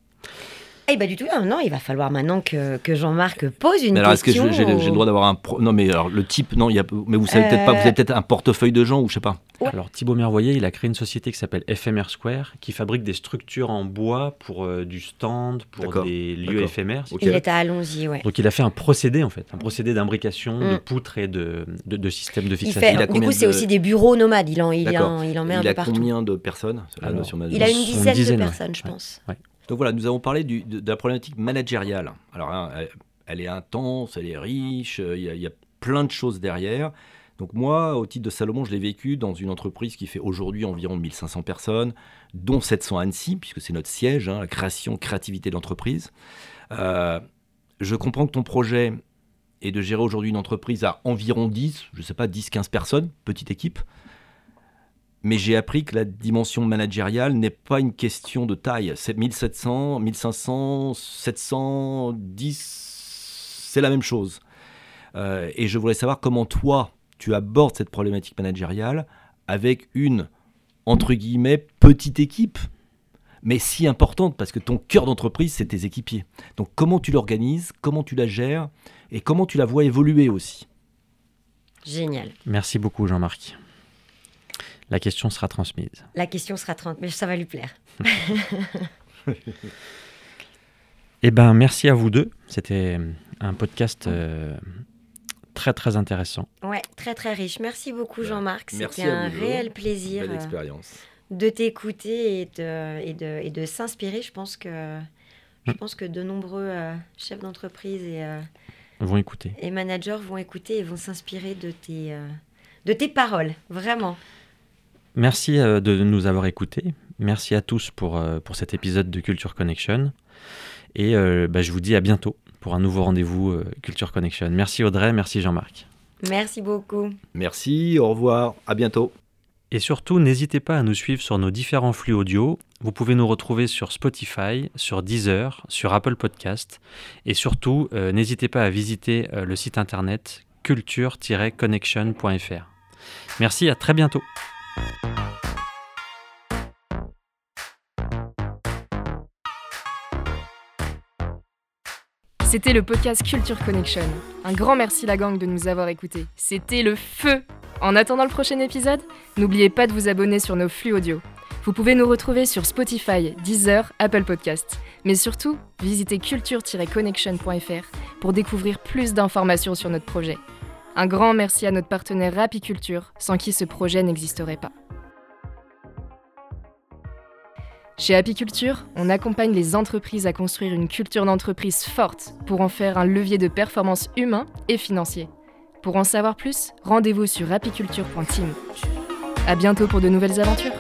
Eh bien, du tout, non, non, il va falloir maintenant que, que Jean-Marc pose une mais alors, question. Est-ce que je, j'ai, ou... j'ai le droit d'avoir un... Pro... Non, mais alors, le type, non, il y a... mais vous savez euh... peut-être pas, vous avez peut-être un portefeuille de gens ou je sais pas. Ouais. Alors, Thibaut Mervoyer, il a créé une société qui s'appelle F M R Square, qui fabrique des structures en bois pour euh, du stand, pour d'accord, des lieux d'accord. éphémères. Okay. Il est à Alonzi, ouais. Donc, il a fait un procédé, en fait, un procédé d'imbrication, mm. de poutres et de, de, de systèmes de fixation. Il fait, il du coup, de... c'est aussi des bureaux nomades, il en, il en, il en met il un peu partout. Il a combien de personnes alors, si a... Il a une dizaine, une dizaine de personnes, ouais. je pense. Ouais. Donc voilà, nous avons parlé du, de, de la problématique managériale. Alors, hein, elle, elle est intense, elle est riche, il y, y a plein de choses derrière. Donc moi, au titre de Salomon, je l'ai vécu dans une entreprise qui fait aujourd'hui environ mille cinq cents personnes, dont sept cents à Annecy, puisque c'est notre siège, hein, la création, créativité de l'entreprise. Euh, je comprends que ton projet est de gérer aujourd'hui une entreprise à environ dix, je ne sais pas, dix à quinze personnes, petite équipe. Mais j'ai appris que la dimension managériale n'est pas une question de taille. C'est mille sept cents, mille cinq cents, sept cents, dix, c'est la même chose. Euh, et je voulais savoir comment toi, tu abordes cette problématique managériale avec une, entre guillemets, petite équipe, mais si importante, parce que ton cœur d'entreprise, c'est tes équipiers. Donc comment tu l'organises, comment tu la gères, et comment tu la vois évoluer aussi. Génial. Merci beaucoup, Jean-Marc. La question sera transmise. La question sera transmise, mais ça va lui plaire. Eh bien, merci à vous deux. C'était un podcast euh, très, très intéressant. Ouais, très, très riche. Merci beaucoup, ouais. Jean-Marc. Merci C'était un réel plaisir Belle expérience. de t'écouter et de, et, de, et de s'inspirer. Je pense que, je mmh. pense que de nombreux euh, chefs d'entreprise et, euh, vont écouter. et managers vont écouter et vont s'inspirer de tes, euh, de tes paroles, vraiment. Merci de nous avoir écoutés. Merci à tous pour, pour cet épisode de Culture Connection. Et euh, bah, je vous dis à bientôt pour un nouveau rendez-vous euh, Culture Connection. Merci Audrey, merci Jean-Marc. Merci beaucoup. Merci, au revoir, à bientôt. Et surtout, n'hésitez pas à nous suivre sur nos différents flux audio. Vous pouvez nous retrouver sur Spotify, sur Deezer, sur Apple Podcast. Et surtout, euh, n'hésitez pas à visiter euh, le site internet culture tiret connection point f r. Merci, à très bientôt. C'était le podcast Culture Connection. Un grand merci la gang de nous avoir écoutés. C'était le feu! En attendant le prochain épisode, n'oubliez pas de vous abonner sur nos flux audio. Vous pouvez nous retrouver sur Spotify, Deezer, Apple Podcast. Mais surtout, visitez culture tiret connection point f r pour découvrir plus d'informations sur notre projet. Un grand merci à notre partenaire ApiCulture, sans qui ce projet n'existerait pas. Chez ApiCulture, on accompagne les entreprises à construire une culture d'entreprise forte pour en faire un levier de performance humain et financier. Pour en savoir plus, rendez-vous sur apiculture point team. À bientôt pour de nouvelles aventures.